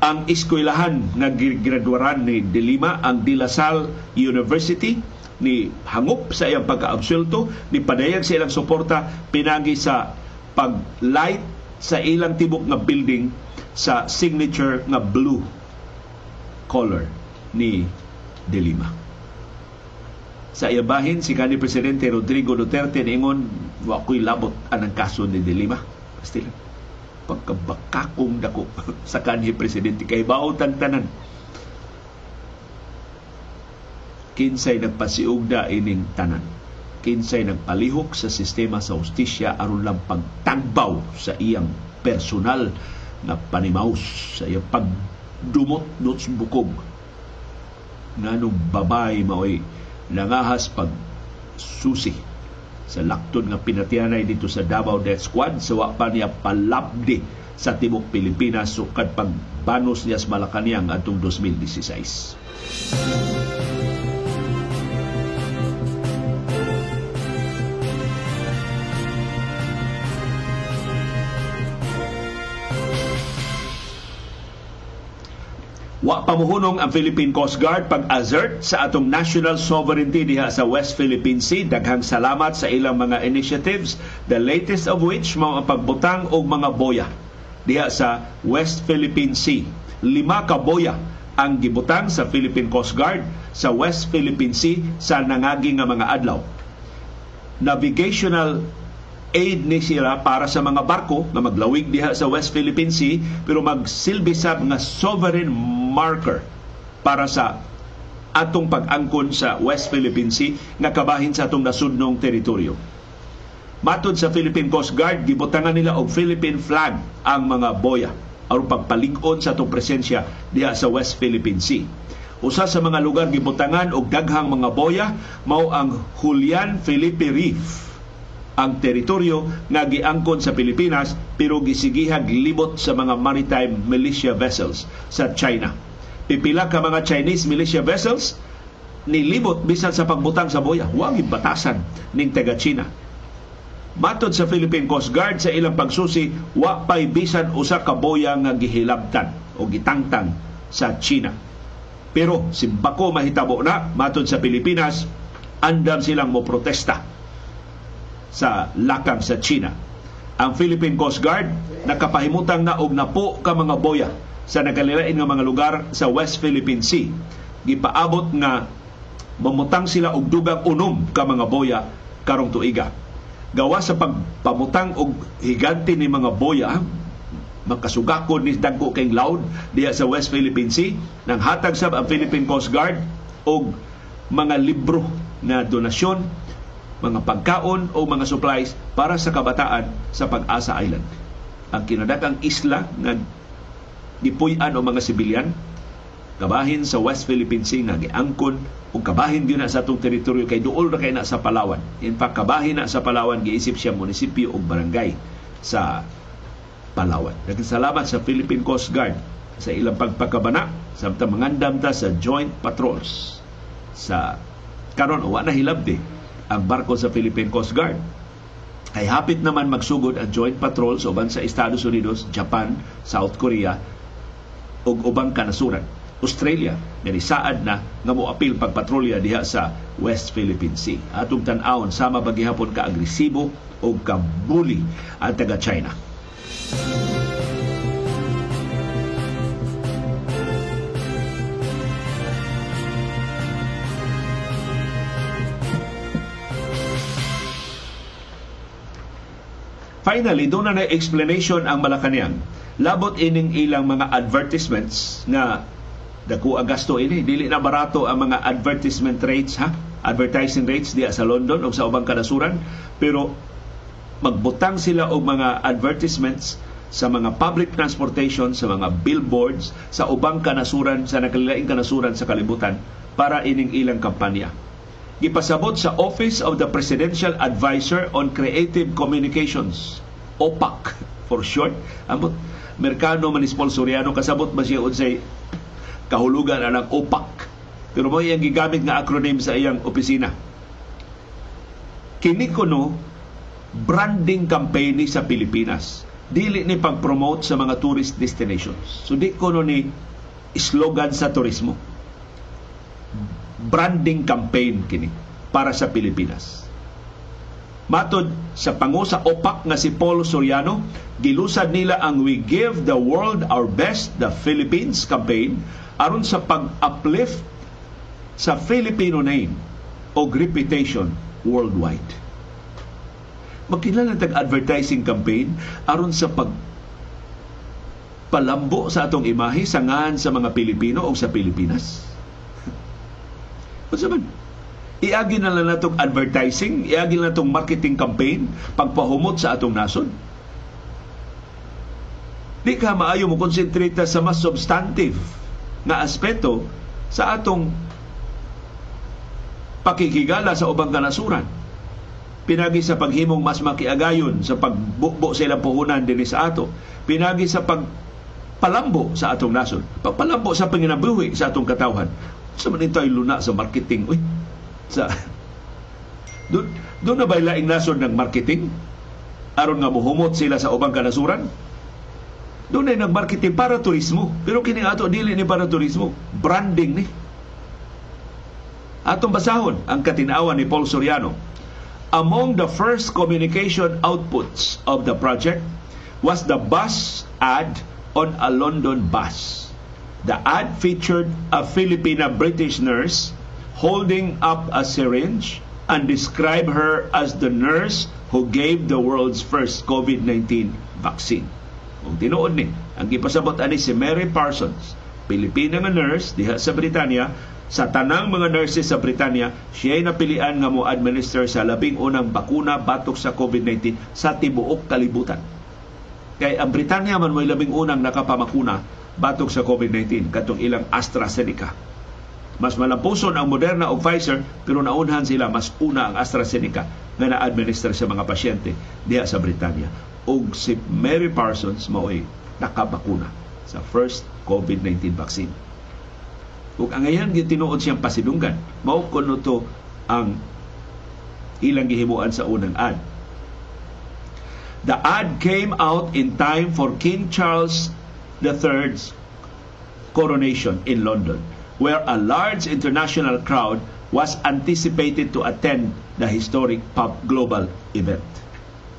Ang eskwelahan nga graduaran ni Dilima ang De La Salle University ni hangup sa iyang pagkaabsulto ni padayag sa ilang suporta pinagi sa paglight sa ilang tibok nga building sa signature nga blue color ni Dilima. Sa iyabahin, si kanhi Presidente Rodrigo Duterte ningon, wa ko'y labot anang kaso ni Dilima. Basta lang, pagkabakakong dako sa kanhi Presidente, kay bautang tanan. Kinsay nagpasiugda ining tanan. Kinsay nagpalihok sa sistema sa hustisya aron lang pagtagbaw sa iyang personal na panimaus, sa iyang pagdumot dots bukog. Nanong babae maoy nangahas pag susi sa laktod nga pinatianay dito sa Davao Death Squad sa wakpan niya palabdi sa Timog Pilipinas sukad pag banos niya sa Malacanang atong two thousand sixteen. Wa pamuhunong ang Philippine Coast Guard pag-assert sa atong national sovereignty diha sa West Philippine Sea. Daghang salamat sa ilang mga initiatives, the latest of which mga pagbutang og mga boya diha sa West Philippine Sea. Lima ka boya ang gibutang sa Philippine Coast Guard sa West Philippine Sea sa nangagi nga mga adlaw. Navigational aid ni sila para sa mga barko na maglawig diha sa West Philippine Sea, pero magsilbisab nga sovereign marker para sa atong pag-angkon sa West Philippine Sea nga kabahin sa atong nasudnong teritoryo. Matod sa Philippine Coast Guard, gibutangan nila og Philippine flag ang mga boya aron pagpalig-on sa atong presensya diha sa West Philippine Sea. Usa sa mga lugar gibutangan og daghang mga boya mao ang Julian Felipe Reef, ang teritoryo nga giangkon sa Pilipinas pero gisigihag libot sa mga maritime militia vessels sa China. Pipila ka mga Chinese militia vessels nilibot bisan sa pagbutang sa boya, wa gid batasan ning taga China. Matod sa Philippine Coast Guard sa ilang pagsusi, wa pay bisan usa ka boya nga gihilabtan o gitangtang sa China. Pero simpako mahitabo na matod sa Pilipinas, andam silang mo protesta sa lakang sa China. Ang Philippine Coast Guard nakapahimutang na og napo ka mga boya sa nagkalilain nga mga lugar sa West Philippine Sea. Gipaabot nga mamutang sila og dugang unom ka mga boya karong tuiga. Gawa sa pagpamutang og higanti ni mga boya, makasugakod ni dagko kay loud diha sa West Philippine Sea, nang hatag sab ang Philippine Coast Guard og mga libro na donasyon, mga pagkaon o mga supplies para sa kabataan sa Pag-asa Island. Ang kinadakang isla na gipuy-an o mga sibilyan, kabahin sa West Philippine Sea nga giangkon o kabahin din na sa itong teritoryo kay duol na kay na sa Palawan. In fact, kabahin na sa Palawan, giisip siya munisipyo o barangay sa Palawan. Nagsalamat sa Philippine Coast Guard sa ilang pagpakabana samtang mangandamta sa joint patrols. Sa karon wa na hilabdi ang barko sa Philippine Coast Guard. Ay hapit naman magsugod ang joint patrols uban sa Estados Unidos, Japan, South Korea ug ubang kanasuran. Australia narisaad na nga moapil pagpatrolya diha sa West Philippine Sea. Atong tan-awon sama ba gihapon ka agresibo o ka bully ang taga China. Finally, doon na na-explanation ang Malacanang. Labot ining ilang mga advertisements na dako ang gasto ini. Dili na barato ang mga advertisement rates, ha? Advertising rates diya sa London o sa ubang kanasuran. Pero magbutang sila og mga advertisements sa mga public transportation, sa mga billboards, sa ubang kanasuran, sa nakalilaing kanasuran sa kalibutan para ining ilang kampanya. Gipasabot sa Office of the Presidential Adviser on Creative Communications, O P A C for short. Ambot Merkano man ni Soriano, kasabot ba siya unsay kahulugan ang O P A C, pero mo iyang gigamit nga acronym sa iyang opisina. Kini kuno branding campaign sa Pilipinas, dili ni pag-promote sa mga tourist destinations. So di kuno ni slogan sa turismo, branding campaign kini para sa Pilipinas. Matod sa pangu sa O P A C nga si Paolo Soriano, gilusad nila ang We Give the World Our Best the Philippines campaign aron sa pag-uplift sa Filipino name o reputation worldwide. Magkinala tag advertising campaign aron sa pag palambo sa atong imahe sangahan sa mga Pilipino o sa Pilipinas. Unsaman, iagi na lang natong advertising, iagi na natong marketing campaign, pagpahumot sa atong nasod. Di ka maayo mo konsentrita sa mas substantive na aspeto sa atong pakikigala sa ubang kanasuran. Pinagi sa paghimong mas makiagayon sa pagbukbo sa ilang puhunan din sa ato. Pinagi sa pagpalambo sa atong nasod. Pagpalambo sa panginabuhi sa atong katawhan. Sa manito ay luna sa marketing. Uy, sa doon, doon na ba'y laing nasod ng marketing? Aron nga muhumot sila sa ubang kanasuran? Doon ay nagmarketing para turismo. Pero kini ato dili ni para turismo, branding ni. Atong basahon ang katinawan ni Paolo Soriano. Among the first communication outputs of the project was the bus ad on a London bus. The ad featured a Filipina-British nurse holding up a syringe and described her as the nurse who gave the world's first COVID nineteen vaccine. Kung tinuod ni, ang gipasabot ani si Mary Parsons, Pilipina nga nurse diha sa Britanya. Sa tanang mga nurses sa Britanya, siya ay napilian nga mo administer sa labing unang bakuna batok sa COVID nineteen sa tibuok kalibutan. Kaya ang Britanya man may labing unang nakapamakuna batok sa COVID nineteen katong ilang AstraZeneca. Mas malampuson ang Moderna o Pfizer, pero naunhan sila mas una ang AstraZeneca nga na-administer sa mga pasyente diha sa Britanya. Og si Mary Parsons mao'y nakabakuna sa first COVID nineteen vaccine. Ug ang ayan gitinuod siyang pasidunggan, mao kuno to ang ilang gihimuan sa unang ad. The ad came out in time for King Charles the third's coronation in London, where a large international crowd was anticipated to attend the historic pop global event.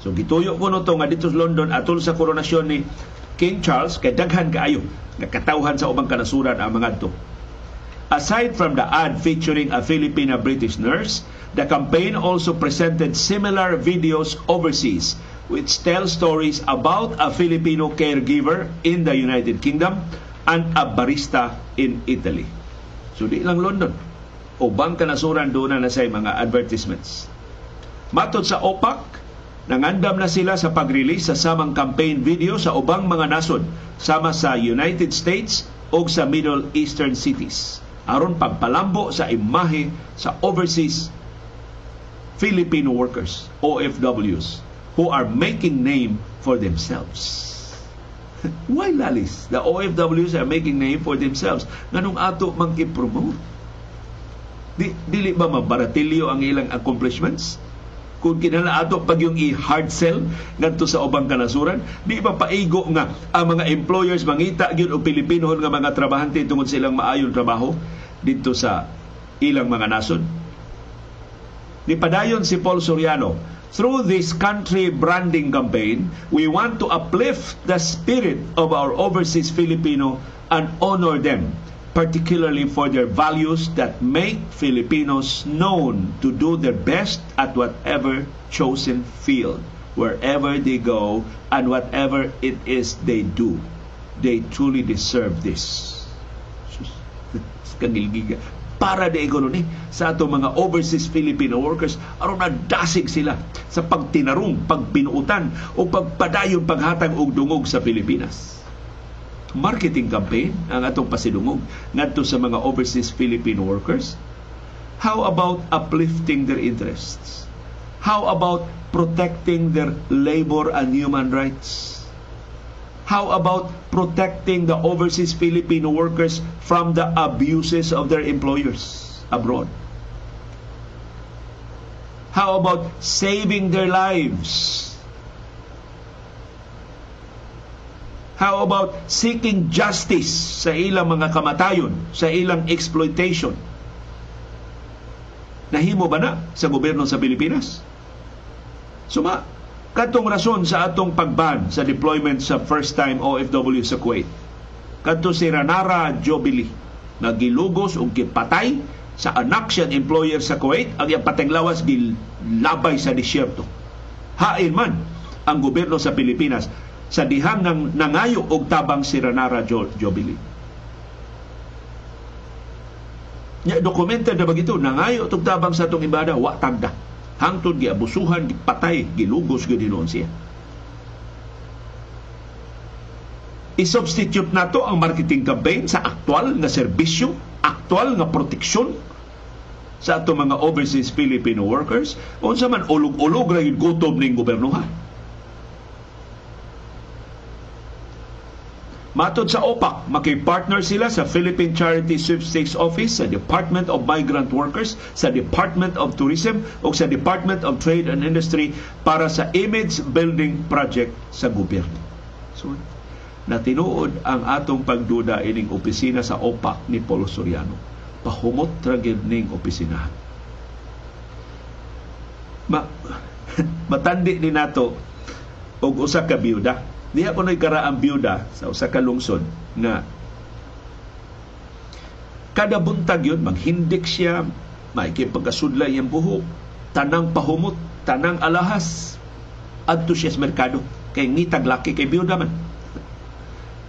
So gituyo ko no to nga dito sa London atol sa koronasyon ni King Charles kay daghan kaayo nakatawhan sa ubang kanasuran ang mga adto. Aside from the ad featuring a Filipina British nurse, the campaign also presented similar videos overseas which tell stories about a Filipino caregiver in the United Kingdom and a barista in Italy. So di lang London, ubang kanasuran do na nasay mga advertisements. Matod sa O P A C, nangandam na sila sa pag-release sa samang campaign video sa ubang mga nasod sama sa United States o sa Middle Eastern cities aron pagpalambo sa imahe sa overseas Filipino workers, O F Ws, who are making name for themselves. Why lalis? The O F Ws are making name for themselves. Nganong ato mang i-promote? Di, dili ba mabaratilyo ang ilang accomplishments? Kung kinala ato pag yung i-hard sell ngadto sa ubang kanasuran, di ba paigo nga ang mga employers mangita gyud og Pilipinohon nga mga trabahante tungod silang maayon trabaho dito sa ilang mga nasod. Di padayon si Paolo Soriano, through this country branding campaign, we want to uplift the spirit of our overseas Filipino and honor them, particularly for their values that make Filipinos known to do their best at whatever chosen field, wherever they go, and whatever it is they do. They truly deserve this. Para de ekonomi sa ato mga overseas Filipino workers aron nadasig sila sa pagtinarong, pagbinuutan, o pagpadayon paghatag og dungog sa Pilipinas. Marketing campaign ang atong pasidungog ngadto sa mga overseas Filipino workers. How about uplifting their interests? How about protecting their labor and human rights? How about protecting the overseas Filipino workers from the abuses of their employers abroad? How about saving their lives? How about seeking justice sa ilang mga kamatayon, sa ilang exploitation? Nahimo ba na sa gobyerno sa Pilipinas? Suma, katong rason sa atong pagban sa deployment sa first-time O F W sa Kuwait. Kadto si Ranara Jobili, nagilugos o gipatay sa anak siyang employer sa Kuwait, ang iyang patenglawas gilabay sa disyerto. Hain man ang gobyerno sa Pilipinas sa dihang ng nangayo og tabang si Ranara Jobili. Nya dokumented na bagito, nangayo og tabang sa atong ibada, wa tagda. Hangtod giabusuhan, gipatay, gilugos gyud noon siya. I-substitute nato ang marketing campaign sa aktual nga serbisyo, aktual nga proteksyon sa atong mga overseas Filipino workers. Unsa man ulog-ulog ra gyud gutom ning gobernohan. Matod sa O P A C, makipartner sila sa Philippine Charity Sweepstakes Office, sa Department of Migrant Workers, sa Department of Tourism, o sa Department of Trade and Industry para sa image building project sa gobyerno. So, na tinuod ang atong pagduda ining opisina sa O P A C ni Paolo Soriano. Pahumot tragid ning opisinahan. Ma matandi ni nato og usa ka biyuda. Diha ko noy karaang biyuda sa usa ka lungsod nga kada buntag yun maghindik siya, maikipagkasudlay ang buhok, tanang pahumot, tanang alahas, adto siya sa merkado. Kay ngitag laki kay biyuda man.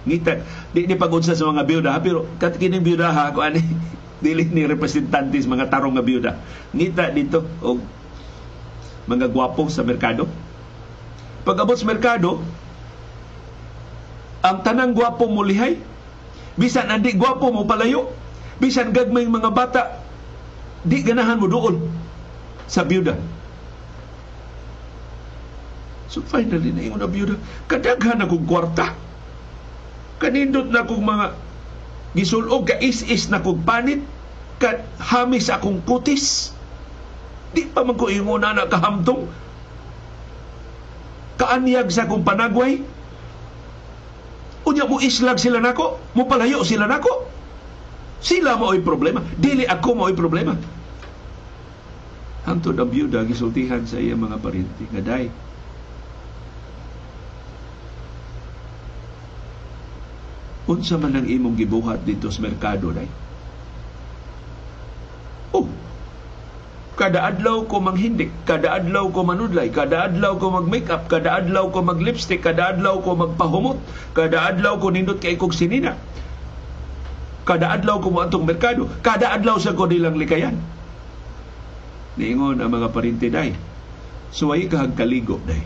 Ngitag, di, di pag-unsa sa mga biyuda ha, pero katikining biyuda ha, kung ano, dili ni representantes mga tarong nga biyuda. Ngita dito, o mga guwapo sa merkado. Pag-abot sa merkado, ang tanang guwapo mo lihay, bisan andi guwapo mo palayo, bisan gagmay mga bata, di ganahan mo doon sa biyuda. So finally, naingon na biyuda, kadaghan akong kwarta. Kanindot na akong mga gisulog, kais-is na akong panit, hamis akong kutis. Di pa man ko ingon na nakahamtong. Kaanyag sa akong panagway. Unya mo islag sila nako, mo palayo sila nako. Sila mao'y problema, dili ako mao'y problema. Hantod ang biyuda, gisultihan sa iya mga parinti. Ngaday, unsa man ang imong gibuhat dito sa merkado day? Oh. Kada adlaw ko manghindik, kada adlaw ko manudlay, kada adlaw ko mag-makeup, kada adlaw ko mag-lipstick, kada adlaw ko magpahumot, kada adlaw ko nindot kay kog sinina. Kada adlaw ko mo atong merkado, kada adlaw sa ko dilang likayan. Niingon ang mga parinti day. Suway ka hagkaligo day.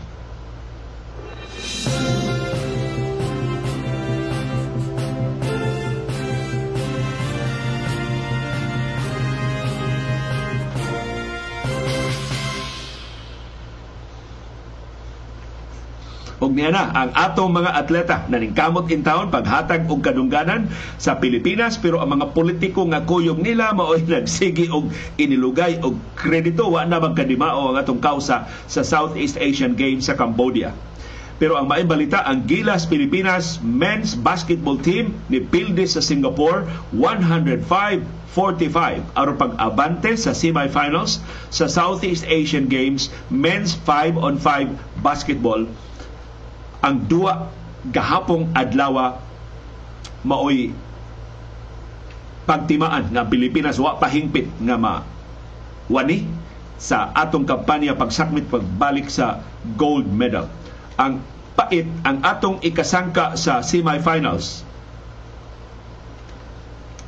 Og niya na, ang atong mga atleta na ningkamot in town paghatag og kadungganan sa Pilipinas, pero ang mga politiko nga kuyog nila mao'y nagsigi og inilugay og kredito. Wa na magkadimao ang atong kausa sa Southeast Asian Games sa Cambodia. Pero ang maibalita, ang Gilas Pilipinas men's basketball team ni Pilde sa Singapore one oh five forty-five aron pag-abante sa semifinals sa Southeast Asian Games men's five on five basketball. Ang dua gahapong adlawa maoy pagtimaan nga Pilipinas wa pahingpit nga mawani sa atong kampanya pagsakmit pagbalik sa gold medal. Ang pait ang atong ikasangka sa semifinals.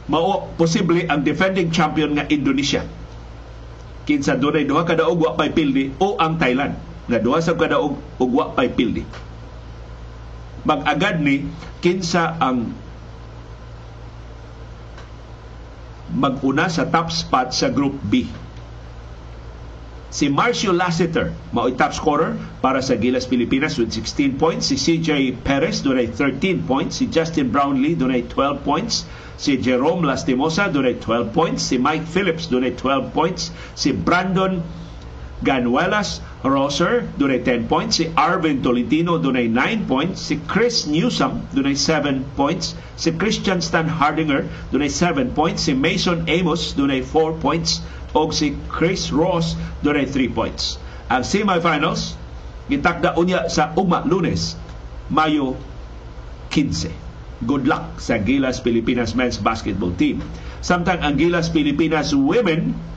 Mao posible ang defending champion nga Indonesia. Kinsa dunay duha kadaog wa pay pildi o ang Thailand nga duha sa kadaog ug wa pay pildi. Mag-agad ni kinsa ang mag-una sa top spot sa Group B. Si Marcio Lassiter, mao'y top scorer para sa Gilas Pilipinas with sixteen points. Si C J Perez, doon ay thirteen points. Si Justin Brownlee, doon ay twelve points. Si Jerome Lastimosa, doon ay twelve points. Si Mike Phillips, doon ay twelve points. Si Brandon Ganuelas Roser, doon ay ten points. Si Arvin Tolentino, doon ay nine points. Si Chris Newsom, doon ay seven points. Si Christian Stan Hardinger, doon ay seven points. Si Mason Amos, doon ay four points. O si Chris Ross, doon ay three points. Ang semifinals, gitakda unya sa ugma Lunes, Mayo labing-isa. Good luck sa Gilas Pilipinas men's basketball team. Samtang ang Gilas Pilipinas women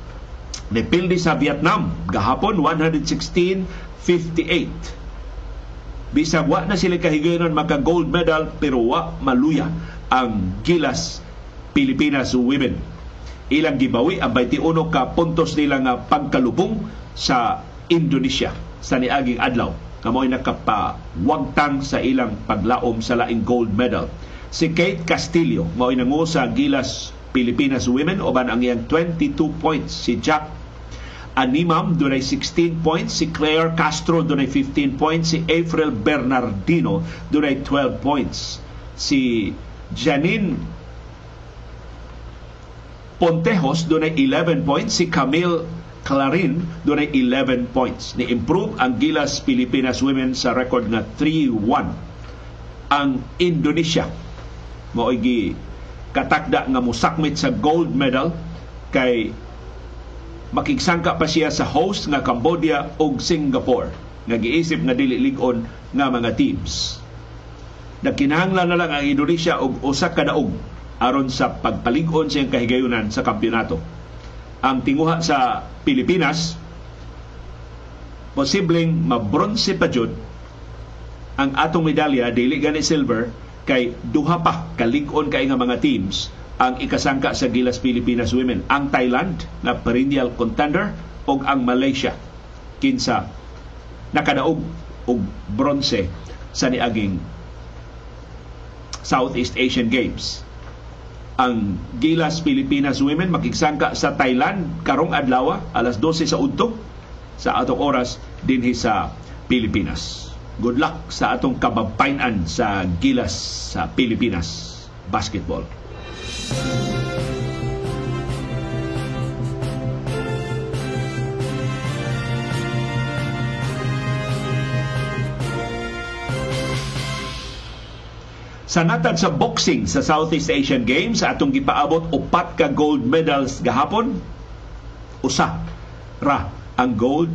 nipildi sa Vietnam gahapon one sixteen fifty-eight. Bisag wa na sila kahigayonon maka gold medal, pero wa maluya ang Gilas Pilipinas women. Ilang gibawi ang twenty-one ka puntos nila nga pagkalubong sa Indonesia sa niaging adlaw nga mao'y nakapawagtang sa ilang paglaom sa laing gold medal. Si Kate Castillo mao'y nangu sa Gilas Pilipinas women oban ang iyang twenty-two points. Si Jack Animam doon ay sixteen points. Si Claire Castro doon ay fifteen points. Si April Bernardino doon ay twelve points. Si Janine Pontejos doon ay eleven points. Si Camille Clarin doon ay eleven points. Ni-improve ang Gilas Pilipinas women sa record na three one. ang Indonesia. Mo'y gi katakda nga musakmit sa gold medal kay makigsangka pa siya sa host nga Cambodia ug Singapore nga giisip na dili lig-on nga mga teams. Nagkinahanglan na lang ang Indonesia og usa ka daog aron sa pagpalig-on sa kahigayunan sa kampeonato. Ang tinguha sa Pilipinas posibleng mabronse pa jud ang atong medalya, dili gani silver kay duha pa kalig-on kay nga mga teams ang ikasangka sa Gilas Pilipinas women, ang Thailand na perennial contender og ang Malaysia kinsa nakadaog og bronse sa niaging Southeast Asian Games. Ang Gilas Pilipinas women makigsangka sa Thailand karong adlaw alas dose sa udto sa atong oras dinhi sa Pilipinas. Good luck sa atong kababayan sa Gilas sa Pilipinas basketball. Sa natad sa boxing sa Southeast Asian Games, atong gipaabot upat ka gold medals gahapon. Usa ra ang gold,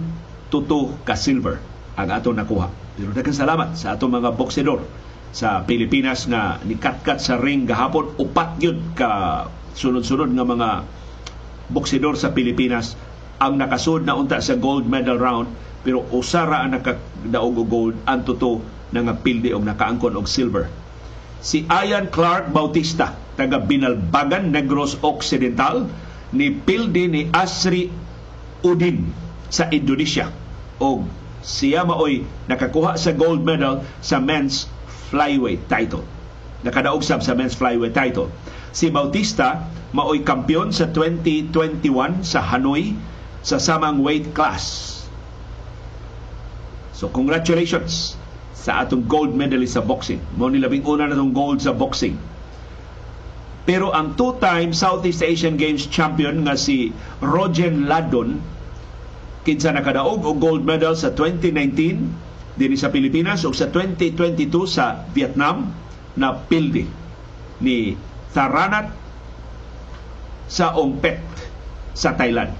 tuto ka silver ang atong nakuha. Pero daghang salamat sa atong mga boksidor sa Pilipinas nga nikatkat sa ring gahapon. Upat yun ka sunod-sunod nga mga boksidor sa Pilipinas ang nakasud na unta sa gold medal round, pero usa ra ang nakadaog og gold, ang tuto na nga pildi og nakaangkon og silver. Si Ian Clark Bautista, taga Binalbagan, Negros Occidental, ni pildi ni Asri Udin sa Indonesia. O siya maoy nakakuha sa gold medal sa men's flyweight title. Nakadaugsab sa men's flyweight title. Si Bautista maoy kampiyon sa twenty twenty-one sa Hanoi sa samang weight class. So congratulations sa atong gold medalist sa boxing. Mao ni labing una na itong gold sa boxing. Pero ang two-time Southeast Asian Games champion nga si Rogen Ladon kinsa nakadaog og gold medal sa twenty nineteen dinhi sa Pilipinas ug sa twenty twenty-two sa Vietnam na pildi ni Tharanat Saomphet sa Thailand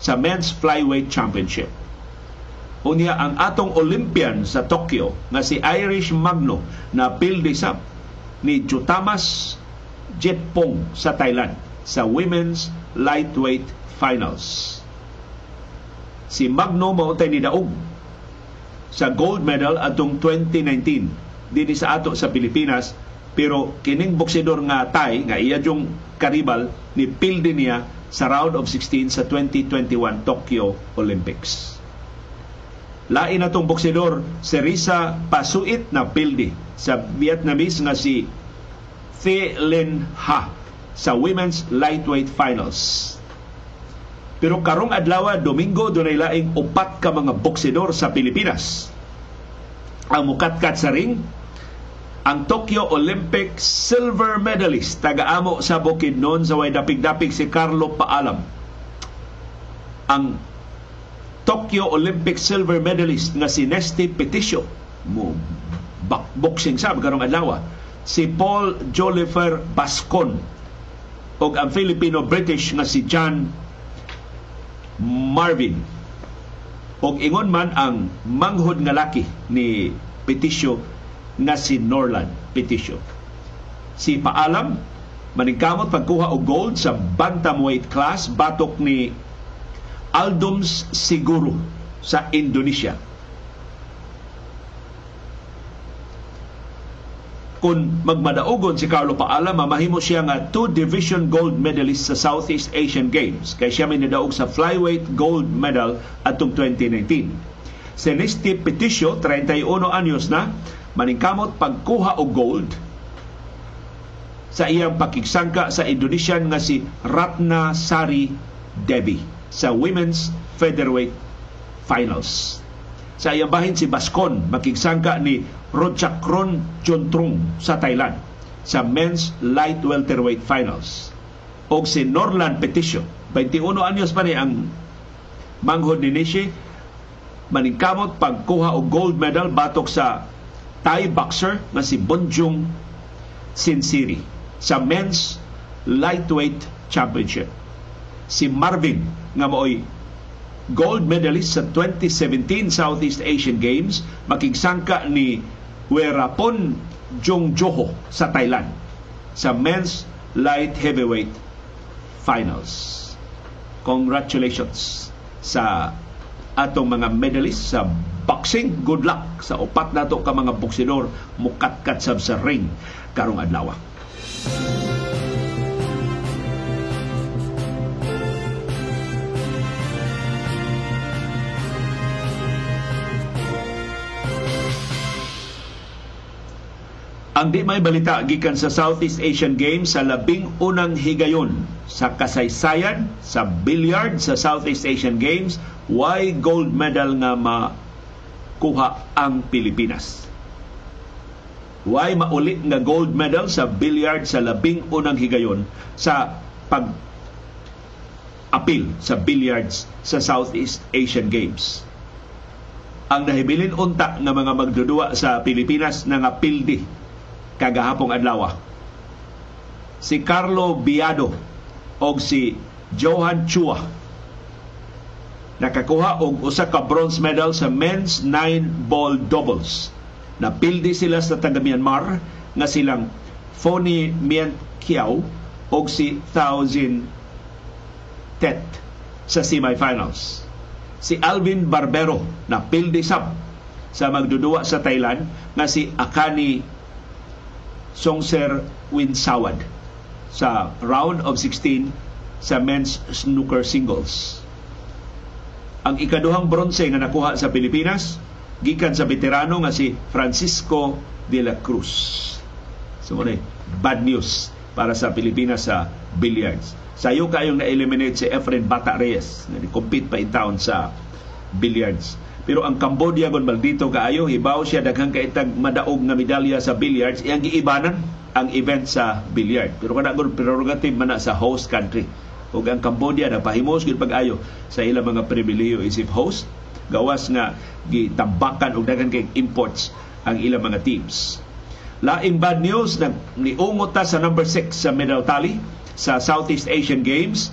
sa men's flyweight championship. Unya ang atong Olympian sa Tokyo na si Irish Magno na pildi sab ni Chutamas Jetpong sa Thailand sa women's lightweight finals. Si Magno mautay ni daog sa gold medal atong twenty nineteen dinhi sa ato sa Pilipinas, pero kining boksidor nga Thai nga iya yung karibal ni pildi niya sa round of sixteen sa twenty twenty-one Tokyo Olympics. Lain na itong boksidor si Risa Pasuit na pildi sa Vietnamese nga si Thi Linh Ha sa women's lightweight finals. Pero karong adlaw Domingo dunay laing upat ka mga boksidor sa Pilipinas ang mukatkat sa ring. Ang Tokyo Olympic silver medalist tagaamo sa Bukidnon sa way dapig-dapig si Carlo Paalam. Ang Tokyo Olympic silver medalist nga si Nesty Peticio mo boxing sab karong adlaw, si Paul Jolifer Bascon ug ang Filipino-British nga si John Marvin. Ug ingon man ang manghod nga laki ni Peticio nga si Norland Peticio. Si Paalam maningkamot pagkuha og gold sa bantamweight class batok ni Aldums Siguro sa Indonesia. Kung magmadaugon si Carlo Paalam, mamahimo siya nga two-division gold medalist sa Southeast Asian Games kaya siya may nadaog sa flyweight gold medal atong twenty nineteen. Si Nesty Peticio, thirty-one anyos na, maningkamot pagkuha o gold sa iyang pakigsangka sa Indonesian nga si Ratna Sari Devi sa women's featherweight finals. Sa iyang bahin si Bascon makigsangka ni Rochakron Chontrong sa Thailand sa men's light welterweight finals. Og si Norland Peticio, twenty-one anyos pa ni ang manghod ni Nishi, maningkamot pagkuha og gold medal batok sa Thai boxer na si Bonjong Sinsiri sa men's lightweight championship. Si Marvin nga mooy gold medalist sa twenty seventeen Southeast Asian Games makigsangka ni Werapon Jongjoho sa Thailand sa men's light heavyweight finals. Congratulations sa atong mga medalist sa boxing. Good luck sa upat nato ka mga boksidor mukatkat sab sa ring karong adlaw. Ang di may balita gikan sa Southeast Asian Games sa labing unang higayon sa kasaysayan sa billiard sa Southeast Asian Games, why gold medal nga makuha ang Pilipinas? Why mauli nga gold medal sa billiard sa labing unang higayon sa pag-apil sa billiards sa Southeast Asian Games? Ang nahibilin unta ng mga magdudua sa Pilipinas na nga pildi kagahapong adlaw, si Carlo Biado og si Johan Chua nakakuha og usa ka bronze medal sa men's nine ball doubles. Napildi sila sa taga Myanmar nga silang Phony Mien Kiau og si Thao Jin Tet sa semifinals. Si Alvin Barbero napildi sab sa magdudua sa Thailand nga si Akani Songser Winsawad sa round of sixteen sa men's snooker singles. Ang ikaduhang bronze nga nakuha sa Pilipinas gikan sa veterano nga si Francisco de la Cruz. So muna, bad news para sa Pilipinas sa billiards. Sayo kayong na-eliminate si Efren Bata Reyes na compete pa in town sa billiards. Pero ang Cambodia gon maldito kaayo, hibaw siya daghang kaitag madaog nga medalya sa billiards. Iyang giibanan ang event sa billiard. Pero kana gon prerogative man sa host country. Ug ang Cambodia napahimos gyud pag-ayo sa ilang mga pribilehiyo isip host, gawas nga gitambakan og daghang kay imports ang ilang mga teams. Laing bad news na niungot ta sa number six sa medal tally sa Southeast Asian Games.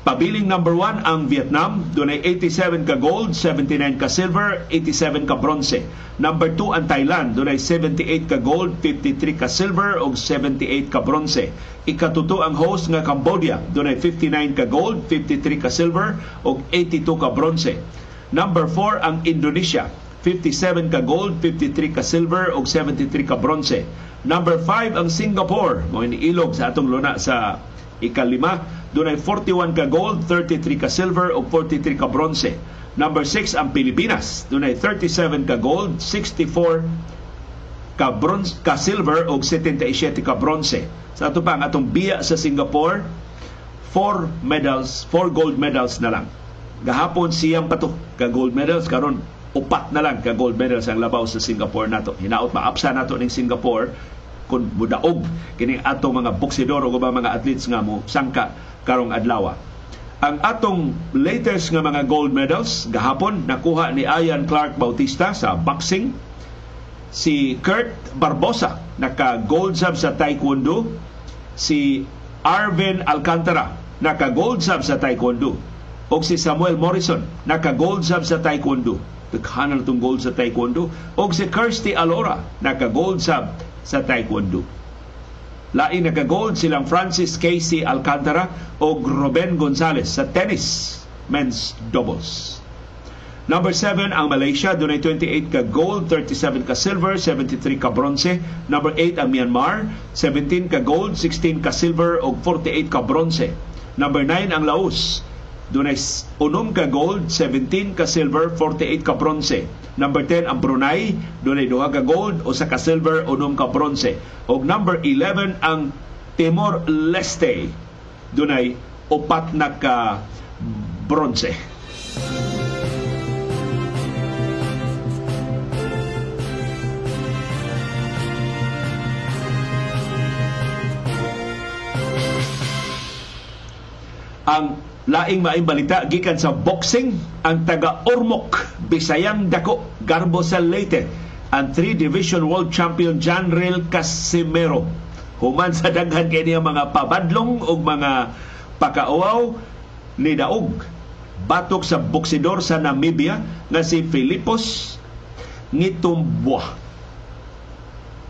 Pabiling number one ang Vietnam, dunay eighty-seven ka gold, seventy-nine ka silver, eighty-seven ka bronze. Number two ang Thailand, dunay seventy-eight ka gold, fifty-three ka silver og seventy-eight ka bronze. Ikatuto ang host nga Cambodia, dunay fifty-nine ka gold, fifty-three ka silver og eighty-two ka bronze. Number four ang Indonesia, fifty-seven ka gold, fifty-three ka silver og seventy-three ka bronze. Number five ang Singapore, mo iniilog sa atong luna sa ikalima, doon ay forty-one ka gold, thirty-three ka silver o forty-three ka bronze. Number six ang Pilipinas, doon ay thirty-seven ka gold, sixty-four ka bronze, ka silver o seventy-seven ka bronze. Sa ato pa ang atong biya sa Singapore, four medals, four gold medals na lang. Gahapon siyam pa to ka gold medals, karon upat na lang ka gold medals ang labaw sa Singapore nato. Hinaot maapsa nato ning Singapore kun budaog kini atong mga boksidor o mga athletes nga mo sangka karong adlaw. Ang atong latest nga mga gold medals gahapon nakuha ni Ian Clark Bautista sa boxing, si Kurt Barbosa naka gold sub sa taekwondo, si Arvin Alcantara naka gold sub sa taekwondo, og si Samuel Morrison naka gold sub sa taekwondo. Naghanal tong gold sa taekwondo. Og si Kirsty Alora naka gold sub sa taekwondo. Lain nagagold silang Francis Casey Alcantara o Ruben Gonzalez sa tennis men's doubles. Number seven ang Malaysia, doon ay twenty-eight ka gold, thirty-seven ka silver, seventy-three ka bronze. Number eight ang Myanmar, seventeen ka gold, sixteen ka silver o forty-eight ka bronze. Number nine ang Laos, doon ay unom ka gold, seventeen ka silver, forty-eight ka bronze. Number ten ang Brunei, doon ay duha ka gold, usa ka silver, unom ka bronze. Og number eleven ang Timor Leste, doon ay upat na ka bronze. Ang laing maayong balita gikan sa boxing, ang taga Ormoc Bisayang Dako, Garbo sa Leyte ang three-division world champion Janrel Casimero. Human sa daghan kay niya mga pabadlong o mga pakauaw ni daog batok sa boksidor sa Namibia na si Filipos Ngitumbwa.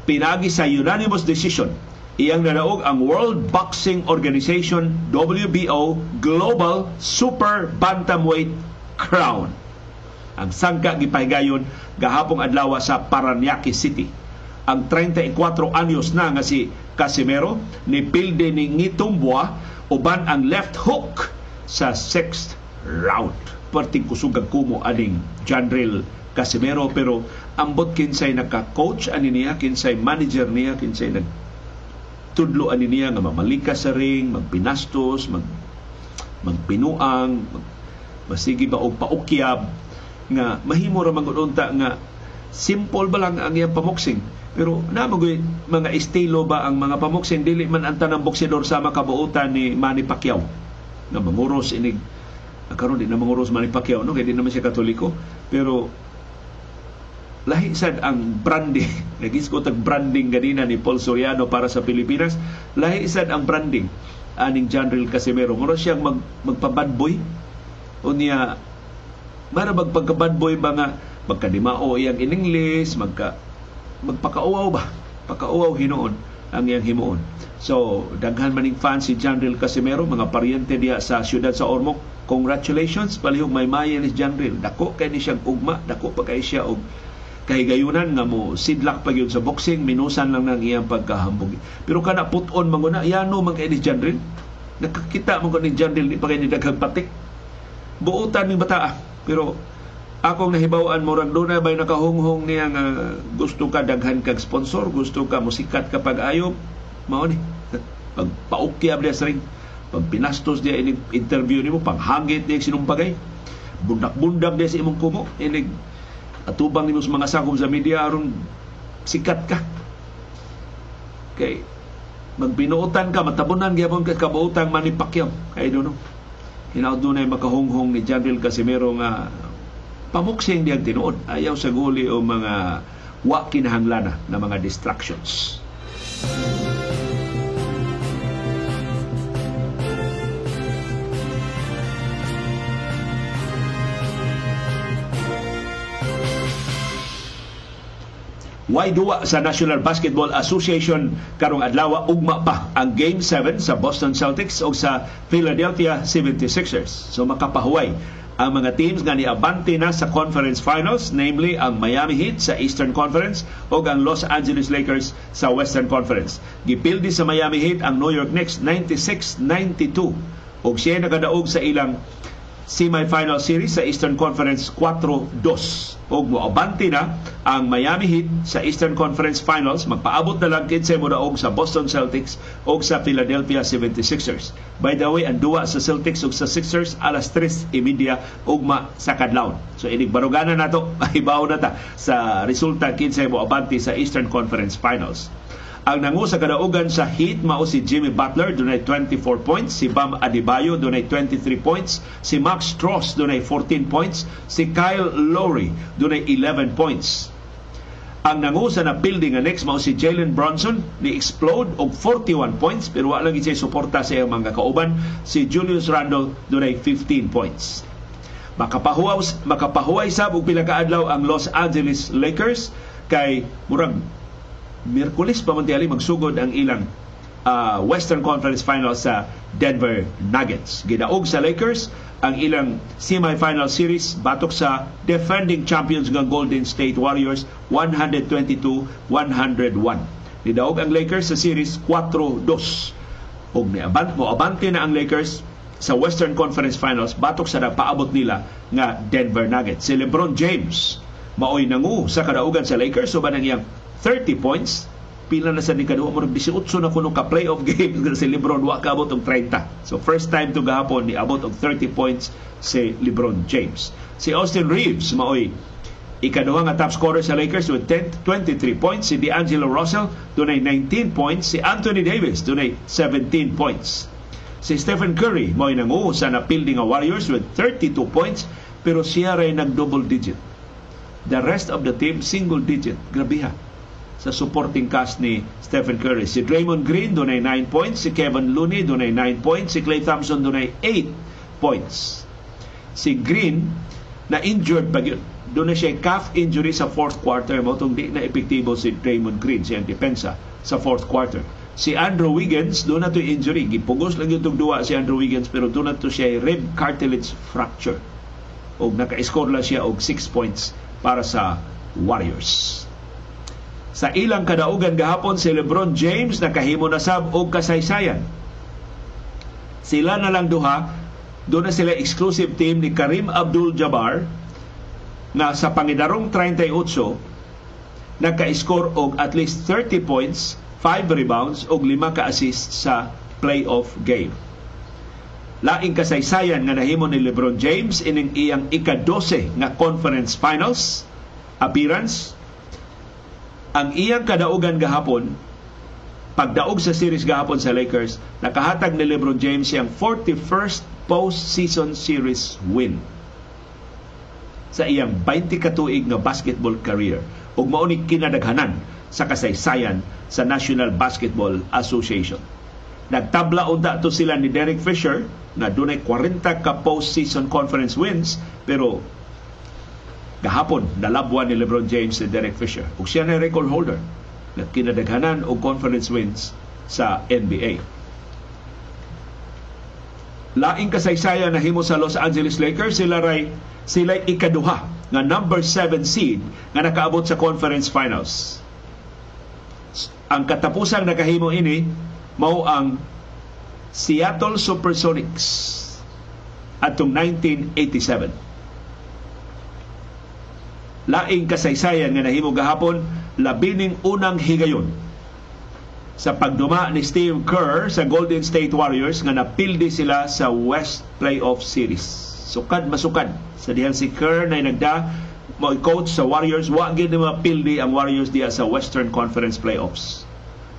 Pinagi sa unanimous decision, iyang nadaog ang World Boxing Organization W B O Global Super Bantamweight Crown. Ang sangka gipahigayon gahapong adlaw sa Paranaque City. Ang thirty-four anyos na nga si Casimero ni pilde ni Ngitumbwa uban ang left hook sa sixth round. Perting kusugang kumo aning Janrel Casimero, pero ambot kinsay nagka-coach ani niya, kinsay manager niya, kinsay nagtudlo ani niya nga mamalika sa ring, magpinastos, mag magpinuang, mag, masigi ba og paukyab nga mahimo ra mangunta nga simple ba lang ang iyang pamoksing. Pero namagoy mga estilo ba ang mga pamoksing, dili man ang tanang boksidor sama kabuutan ni Manny Pacquiao na manguros inig karon din na manguros Manny Pacquiao, no, kay di naman siya Katoliko, pero lahi sad ang branding. Nagisgot ang branding ganina ni Paul Soriano para sa Pilipinas. Lahi sad ang branding aning Janrel Casimero. Moro siyang mag, magpabadboy o niya mara magpagkabadboy ba nga magkadimao iyang in English, magka, magpakauaw ba? Pakauaw hinoon ang iyang himuon. So, daghan maning fans si Janrel Casimero, mga pariente niya sa siyudad sa Ormoc. Congratulations, palihog may mayan ni Janrel. Dako kay ni siyang ugma, dako pa kay siya og kahigayunan nga mo sidlak pag yun sa boxing, minusan lang ng iyang pagkahambog. Pero kada put-on manguna, yano man kay ni Janrel. Nakakita mo ko ni Janrel, di pa kay ni daghagpatik. Buutan ni bataa. Pero akong nahibawaan mo, ragduna ba'y nakahonghong niya nga uh, gusto ka daghan kag sponsor, gusto ka musikat kapag ayaw, mauni. Pagpaukyab niya sa ring, pagpinastos niya, interview niya mo, panghangit niya sinumpagay, bundak-bundak niya sa imong kumo, inig atubang nimo sa mga sakop sa media aron sikat ka. Kay magpinuotan ka, matabunan gyapon ka kabuotang Manny Pacquiao. I don't know. Hinaud dunay makahonghong ni Janrel Casimero nga pamuksing diyang tinuod. Ayaw sa guli o mga wa kinahanglan na mga distractions. Way duwa sa National Basketball Association karong adlaw, ugma pa ang Game seven sa Boston Celtics o sa Philadelphia seventy-sixers. So makapahuway ang mga teams nga niabante na sa Conference Finals, namely ang Miami Heat sa Eastern Conference o ang Los Angeles Lakers sa Western Conference. Gipildi sa Miami Heat ang New York Knicks ninety-six ninety-two o siya nakadaog sa ilang semi-final series sa Eastern Conference four two. Og moabante na ang Miami Heat sa Eastern Conference Finals. Magpaabot na lang kinse mo daog sa Boston Celtics o sa Philadelphia seventy-sixers. By the way, ang duwa sa Celtics o sa Sixers alas tres y media ugma sa kadlawon. So inigbarugana na to, mahibaw na ta sa resulta kinse moabante sa Eastern Conference Finals. Ang nangu sa kadaugan sa Heat mao si Jimmy Butler, dunay twenty-four points, si Bam Adebayo dunay twenty-three points, si Max Strus dunay fourteen points, si Kyle Lowry dunay eleven points. Ang nangu sa napildi nga next mao si Jalen Brunson, ni explode og forty-one points pero wala gid siya suporta sa iyang mga kauban. Si Julius Randle dunay fifteen points. Makapahuwas makapahuway sab og pila ka adlaw ang Los Angeles Lakers kay murag Miyerkules pa man tiyali magsugod ang ilang uh, Western Conference Finals sa Denver Nuggets. Gidaog sa Lakers ang ilang semi-final series batok sa defending champions ng Golden State Warriors one twenty-two one oh one. Gidaog ang Lakers sa series four two. Og moabante na ang Lakers sa Western Conference Finals batok sa napaabot nila nga Denver Nuggets. Si LeBron James maoy nangu sa kadaugan sa Lakers uban ang iyang thirty points, pila na sa nikaduwa mo eighteen na kuno ka playoff game si LeBron, wa kaabot og thirty. So first time to gahapon ni abot og thirty points si LeBron James. Si Austin Reeves maoy ikaduha nga top scorer sa Lakers with twenty-three points, si D'Angelo Russell dunay nineteen points, si Anthony Davis dunay seventeen points. Si Stephen Curry maoy nangu sa napildi nga Warriors with thirty-two points pero siya ray nag double digit. The rest of the team, single digit. Grabiha sa supporting cast ni Stephen Curry. Si Draymond Green dunay nine points, si Kevin Looney dunay nine points, si Klay Thompson dunay eight points. Si Green na injured pag yun. Doon na siya calf injury sa fourth quarter mo. Itong di na epektibo si Draymond Green, siyang depensa sa fourth quarter. Si Andrew Wiggins, doon na ito injury. Gipugos lang yung duwa si Andrew Wiggins, pero doon na ito siya rib cartilage fracture. O naka-score lang siya og six points para sa Warriors. Sa ilang kadaugan gahapon, si LeBron James nakahimo na sab og kasaysayan. Sila na lang duha, doon na sila exclusive team ni Kareem Abdul-Jabbar, na sa pangidarong thirty-eight nagka-score og at least thirty points, five rebounds og five ka-assist sa playoff game. Laing kasaysayan nga nahimo ni LeBron James ining iyang ika-dose nga conference finals appearance. Ang iyang kadaugan gahapon, pagdaog sa series gahapon sa Lakers, nakahatag ni LeBron James siyang forty-first postseason series win sa iyang twenty-two tuig na basketball career, ug mao ni kinadaghanan sa kasaysayan sa National Basketball Association. Nagtabla unta to sila ni Derek Fisher na dunay forty ka postseason conference wins, pero gahapon nalabwan ni LeBron James si Derek Fisher, ug siya na record holder na kinadaghanan og conference wins sa N B A. Laing kasaysayan na himo sa Los Angeles Lakers, sila ray sila'y ikaduha nga number seven seed nga nakaabot sa conference finals. Ang katapusang nakahimo ini mao ang Seattle Supersonics atong nineteen eighty-seven. Laing kasaysayan nga nahimo gahapon, labining unang higayon sa pagduma ni Steve Kerr sa Golden State Warriors nga napildi sila sa West Playoff Series. Sukad masukad sa dihan si Kerr na nagda mo coach sa Warriors, wa gid mapildi ang Warriors diha sa Western Conference Playoffs.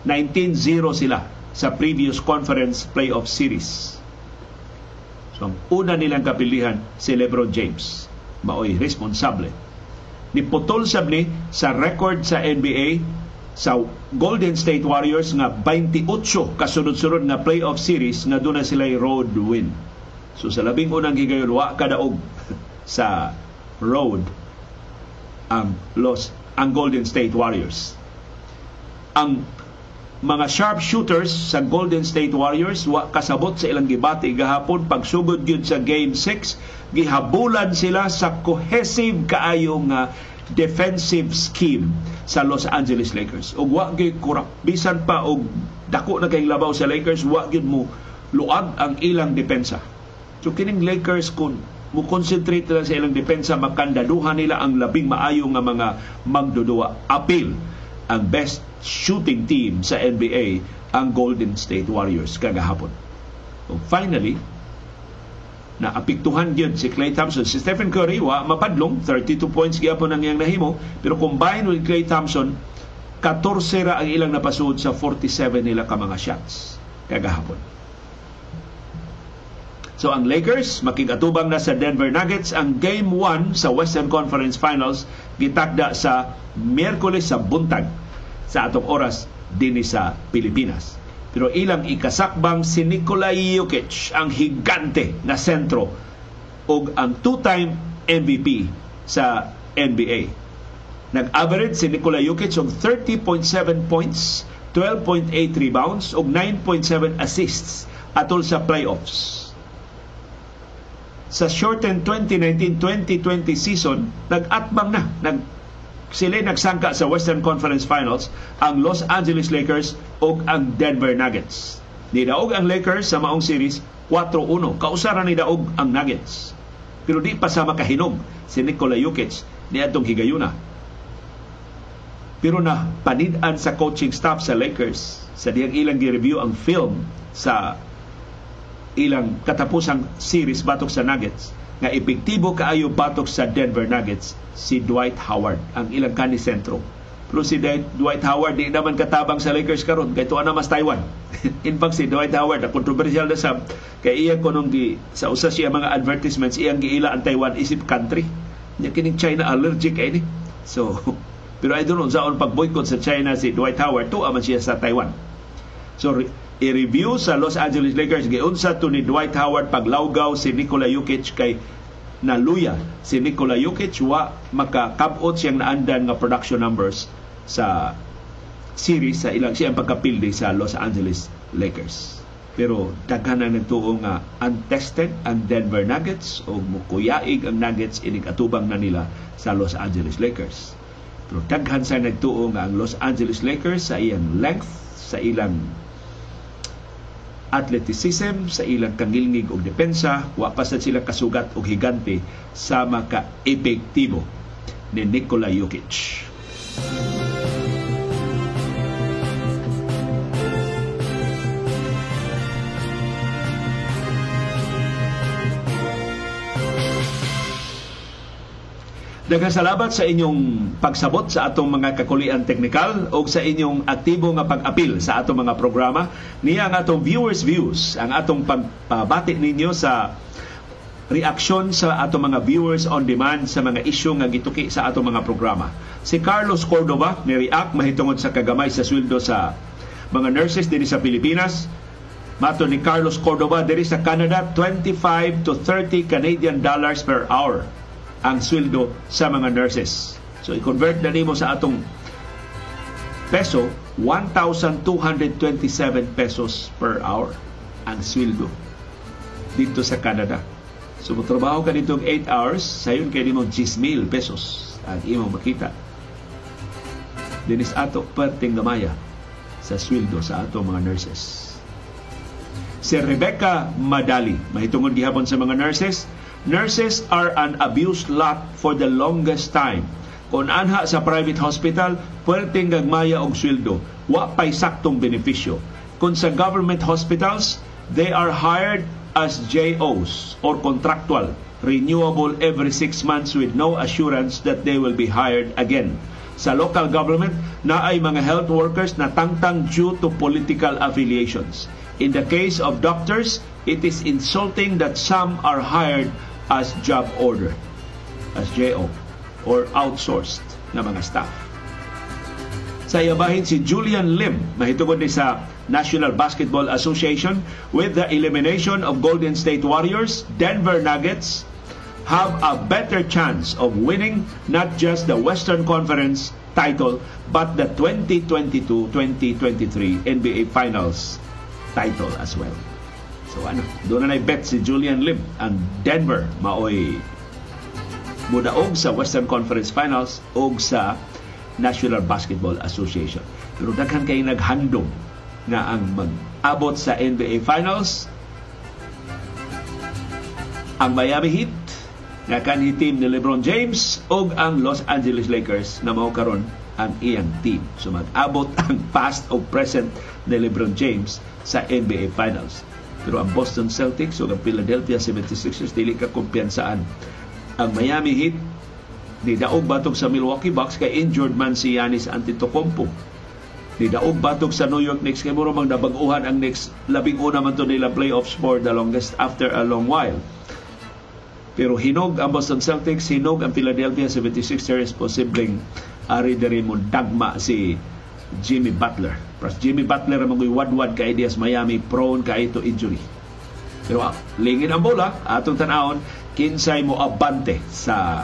nineteen zero sila sa previous Conference Playoff Series. So ang una nilang kapilihan si LeBron James, maoy responsable ni putol sabni sa record sa N B A sa Golden State Warriors nga twenty-eight kasunod-sunod nga playoff series na doon na sila'y road win. So sa labing unang higayon, wa kadaog sa road ang Los ang Golden State Warriors. Ang mga sharpshooters sa Golden State Warriors wa kasabot sa ilang gibati gahapon. Pagsugod gyud sa game six, gihabulan sila sa cohesive kaayo nga defensive scheme sa Los Angeles Lakers. Og wa gyud kurap bisan pa og dako na kay labaw sa Lakers, wa gyud mo luag ang ilang depensa. So kining Lakers kun mo concentrate lang sa ilang depensa, makandaduhan nila ang labing maayo nga mga magdudua. Apil ang best shooting team sa N B A ang Golden State Warriors kagahapon. So finally, na apiktuhan gyud si Klay Thompson. Si Stephen Curry wa mapadlong, thirty-two points gyapon ang iyang nahimo, pero combined with Klay Thompson, fourteen ra ang ilang napasud sa forty-seven nila ka mga shots kagahapon. So ang Lakers makig-atubang na sa Denver Nuggets. Ang game one sa Western Conference Finals gitakda sa Miyerkules sa buntag sa atong oras dinhi sa Pilipinas. Pero ilang ikasakbang si Nikola Jokic, ang higante na sentro og ang two-time M V P sa N B A. Nag-average si Nikola Jokic og thirty point seven points, twelve point eight rebounds og nine point seven assists atol sa playoffs. Sa shortened twenty nineteen twenty twenty season, nag-atbang na, nag sila nagsangka sa Western Conference Finals ang Los Angeles Lakers o ang Denver Nuggets. Nidaog ang Lakers sa maong series four to one. Kausara nidaog ang Nuggets. Pero di pa sa makahinog si Nikola Jokic niadtong higayuna. Pero na panid-an sa coaching staff sa Lakers sa diyang ilang gi-review ang film sa ilang katapusang series batok sa Nuggets, nga epektibo kaayo batok sa Denver Nuggets si Dwight Howard ang ilang kanisentro. Pero si Dwight Howard di naman katabang sa Lakers karon, kay tuwa na mas Taiwan. In fact, si Dwight Howard na controversial na sab kay iya konong gi sa usa siya mga advertisements iyang giila ang Taiwan isip country. Nya kining China allergic ay ni. So, pero I don't know saan pag-boycott sa China si Dwight Howard, to aman siya sa Taiwan. So, i-review sa Los Angeles Lakers, giunsa to ni Dwight Howard paglawgaw si Nikola Jokic kay naluya si Nikola Jokic wa makakabot siyang naandan nga production numbers sa series sa ilang siyang pagkapildi sa Los Angeles Lakers. Pero daghan ang nagtuo nga untested ang Denver Nuggets o mukuyaig ang Nuggets inigatubang na nila sa Los Angeles Lakers. Pero daghan sa nagtuo nga ang Los Angeles Lakers sa iyang length, sa ilang athleticism, sa ilang kangilngig o depensa, wapasan sila kasugat o higante sa maka-epektibo ni Nikola Jokic. Nagkasalamat sa inyong pagsabot sa atong mga kakulian teknikal o sa inyong aktibo nga pag-apil sa atong mga programa. Niya ang atong viewers' views, ang atong pagpabati ninyo sa reaksyon sa atong mga viewers on demand sa mga isyu nga gituki sa atong mga programa. Si Carlos Cordova ni-react mahitungod sa kagamay sa sweldo sa mga nurses din sa Pilipinas. Mato ni Carlos Cordova, diri sa Canada, twenty-five to thirty Canadian dollars per hour ang sweldo sa mga nurses. So, i-convert na nimo sa atong peso, one thousand two hundred twenty-seven pesos per hour ang sweldo dito sa Canada. So, matrabaho ka dito eight hours, sayon kayo nimo ten mil pesos ang imong makita. Dinis ato perting gamaya sa sweldo sa atong mga nurses. Si Rebecca Madali, mahitungod gihapon sa mga nurses, nurses are an abused lot for the longest time. Kung anha sa private hospital, pwerteng gagmaya og sweldo, wa pay saktong benepisyo. Kung sa government hospitals, they are hired as J Os or contractual, renewable every six months with no assurance that they will be hired again. Sa local government, naay mga health workers na tangtang due to political affiliations. In the case of doctors, it is insulting that some are hired as job order, as J O, or outsourced na mga staff. Sa iyabahin si Julian Lim, mahitungod ni sa National Basketball Association, with the elimination of Golden State Warriors, Denver Nuggets have a better chance of winning not just the Western Conference title, but the twenty twenty-two twenty twenty-three N B A Finals title as well. So ano, doon na bet si Julian Lim ang Denver maoy mudaog sa Western Conference Finals og sa National Basketball Association. Pero daghan kay naghandom na ang mag-abot sa N B A Finals ang Miami Heat na kanhi team ni LeBron James og ang Los Angeles Lakers na mao karon ang iyang team. So mag-abot ang past o present ni LeBron James sa N B A Finals. Pero ang Boston Celtics o ang Philadelphia seventy-sixers dili ka kumpiyansaan. Ang Miami Heat nidaog batok sa Milwaukee Bucks kay injured man si Giannis Antetokounmpo. Nidaog batok sa New York Knicks kay murong magdabaguhan ang Knicks, labing una man to nila playoffs for the longest after a long while. Pero hinog ang Boston Celtics, hinog ang Philadelphia seventy-sixers, posibleng ari diri mo dagma si Jimmy Butler. Plus Jimmy Butler ang mag-iwadwad ka ideas Miami, prone ka ito injury. Pero ah, lingin ang bola, atong tanawon, kinsay mo abante sa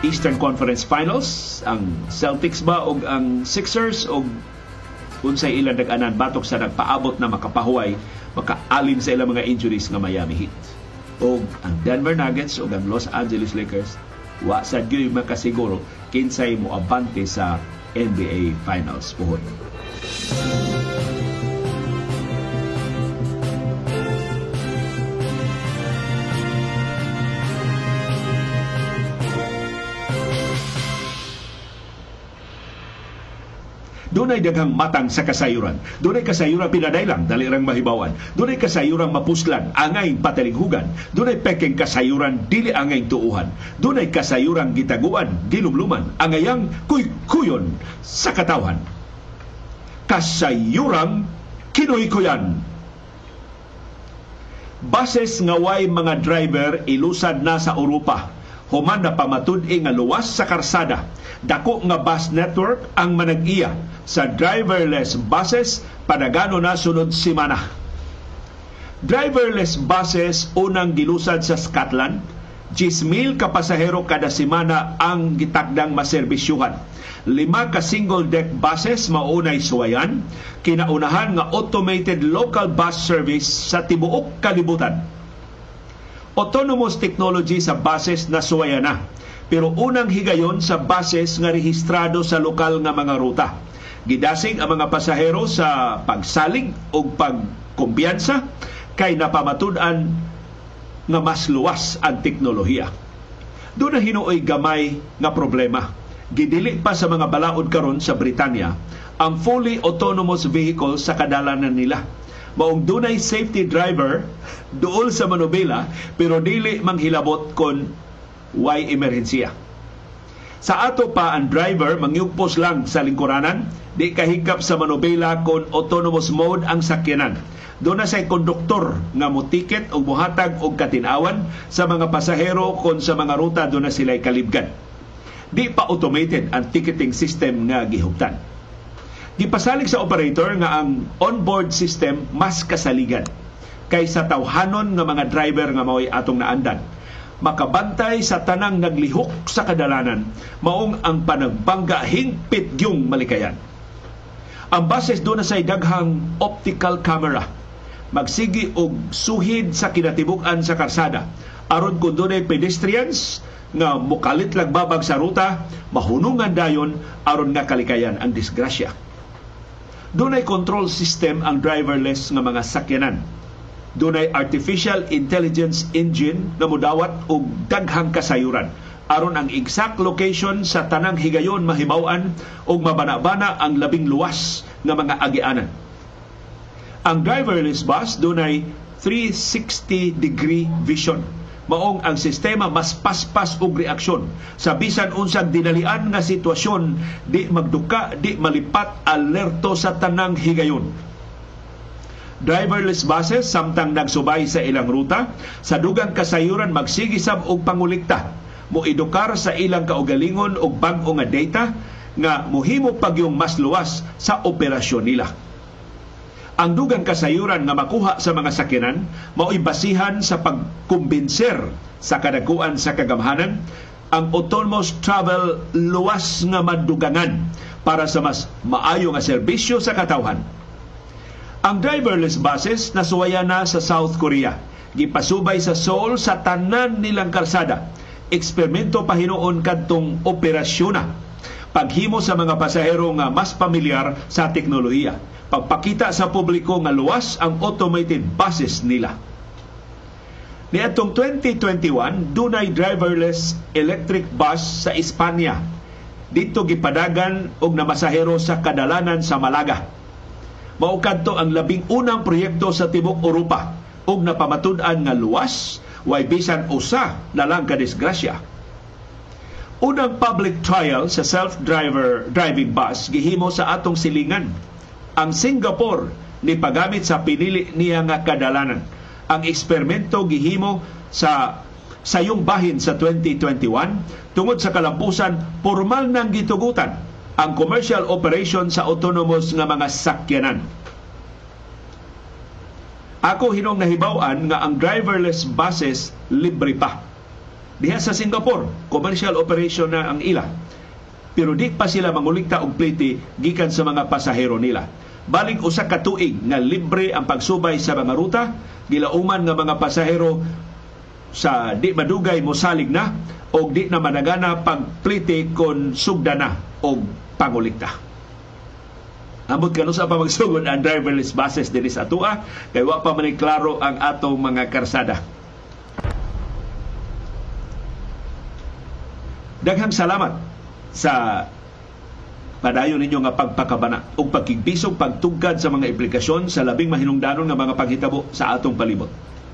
Eastern Conference Finals, ang Celtics ba o ang Sixers o unsay ilang nag-anan batok sa nagpaabot na makapahuway, makaalin sa ilang mga injuries ng Miami Heat. O ang Denver Nuggets o ang Los Angeles Lakers, wa sa gyoy makasiguro kinsay mo abante sa N B A Finals pohon. Dunay daghang matang sa kasayuran. Dunay kasayuran pinadailang, dalirang mahibawan. Dunay kasayuran mapuslan, angay patalinghugan. Dunay peking kasayuran, dili angay tuuhan. Dunay kasayuran gitaguan, gilumluman. Angayang kuy-kuyon sa katawan. Kasayuran kinoy-kuyan. Bases nga way mga driver ilusad na sa Europa, human na pamatud-i nga luwas sa karsada. Dako nga bus network ang manag-iya sa driverless buses padagano na sunod simana. Driverless buses unang gilusad sa Scotland. Jismil ka pasahero kada simana ang gitakdang maserbisyuhan. Lima ka single deck buses maunay suwayan, kinaunahan nga automated local bus service sa tibuok kalibutan. Autonomous technology sa buses na suwayan na, pero unang higayon sa buses nga rehistrado sa lokal nga mga ruta. Gidasig ang mga pasahero sa pagsalig o pagkumbiyansa kay napamatud-an nga mas luwas ang teknolohiya. Doon na hinuoy gamay nga problema. Gidili pa sa mga balaod karon sa Britanya ang fully autonomous vehicle sa kadalanan nila. Maong dunay safety driver duol sa manubela pero dili manghilabot kon way emerhensiya. Sa ato pa ang driver mangyugpos lang sa lingkuranan, di kahigap sa manubela kon autonomous mode ang sakyanan. Doon na sa'y konduktor nga motiket o muhatag o katinawan sa mga pasahero kon sa mga ruta doon na sila'y kalibgan. Di pa automated ang ticketing system nga gihuptan. Gipasalig sa operator nga ang onboard system mas kasaligan kaysa tawhanon nga mga driver nga mao'y atong naandan. Makabantay sa tanang naglihok sa kadalanan, maong ang panagbangga hingpit yung malikayan. Ang bases doon na sa'y daghang optical camera, magsigi og suhid sa kinatibukan sa karsada. Aron kung doon ay pedestrians nga mukalit lagbabag sa ruta, mahunungan dayon aron nga kalikayan ang disgrasya. Dunay control system ang driverless nga mga sakyanan. Dunay artificial intelligence engine na mudawat og daghang kasayuran aron ang exact location sa tanang higayon mahibaw-an og mabana-bana ang labing luwas nga mga agianan. Ang driverless bus dunay three sixty degree vision. Maong ang sistema mas paspas og reaksyon sa bisan unsang dinalian nga sitwasyon, di magduka, di malipat, alerto sa tanang higayon. Driverless buses samtang nagsubay sa ilang ruta sa dugang kasayuran magsigisab og pangulikta, moedukar sa ilang kaugalingon og bag-o nga data nga mohimo pagyong mas luwas sa operasyon nila. Ang dugang kasayuran nga makuha sa mga sakyanan mao'y basihan sa pagkumbinser sa kadaguan sa kagamhanan. Ang autonomous travel luwas nga madugangan para sa mas maayo nga serbisyo sa katawhan. Ang driverless buses nasuwaya na sa South Korea. Gipasubay sa Seoul sa tanan nilang karsada. Eksperimento pa hinuon kadtong operasyon na paghimo sa mga pasahero nga mas pamilyar sa teknolohiya. Pagpakita sa publiko nga luwas ang automated buses nila. Niadtong twenty twenty-one, dunay driverless electric bus sa Espanya. Dito gipadagan og namasahero sa kadalanan sa Malaga. Mao kadto ang labing unang proyekto sa tibuok Europa og napamatud-an nga luwas way bisan usa na lang ka disgrasya. Unang public trial sa self-driver driving bus gihimo sa atong silingan. Ang Singapore ni pagamit sa pinili niya nga kadalanan. Ang eksperimento gihimo sa sayong bahin sa twenty twenty-one tungod sa kalampusan pormal nang gitugutan ang commercial operation sa autonomous nga mga sakyanan. Ako hinong nahibaw-an nga ang driverless buses libre pa. Diha sa Singapore, commercial operation na ang ila. Pero di pa sila mangulikta og pliti gikan sa mga pasahero nila. Baling usa ka tuig nga libre ang pagsubay sa mga ruta, gilauman nga mga pasahero sa di madugay mosalig na o di na managana pagpliti kon sugda na o pangulikta. Ambot kanu sa pamagsugod ang driverless buses din sa atua, kay wa pa man klaro ang atong mga karsada. Daghang salamat sa padayon ninyo nga pagpakabana o pagkigbisog pagtugkad sa mga implikasyon sa labing mahinungdanon nga mga paghitabo sa atong palibot.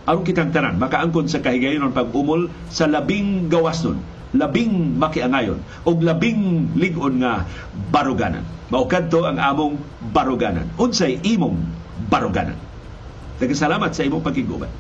Aron kitang tanan makaangkon sa kahigayon ng pag-umol sa labing gawas nun, labing makiangayon o labing ligon nga baruganan. Maukad to ang among baruganan. Unsay imong baruganan. Nagkasalamat sa imong pagkiguban.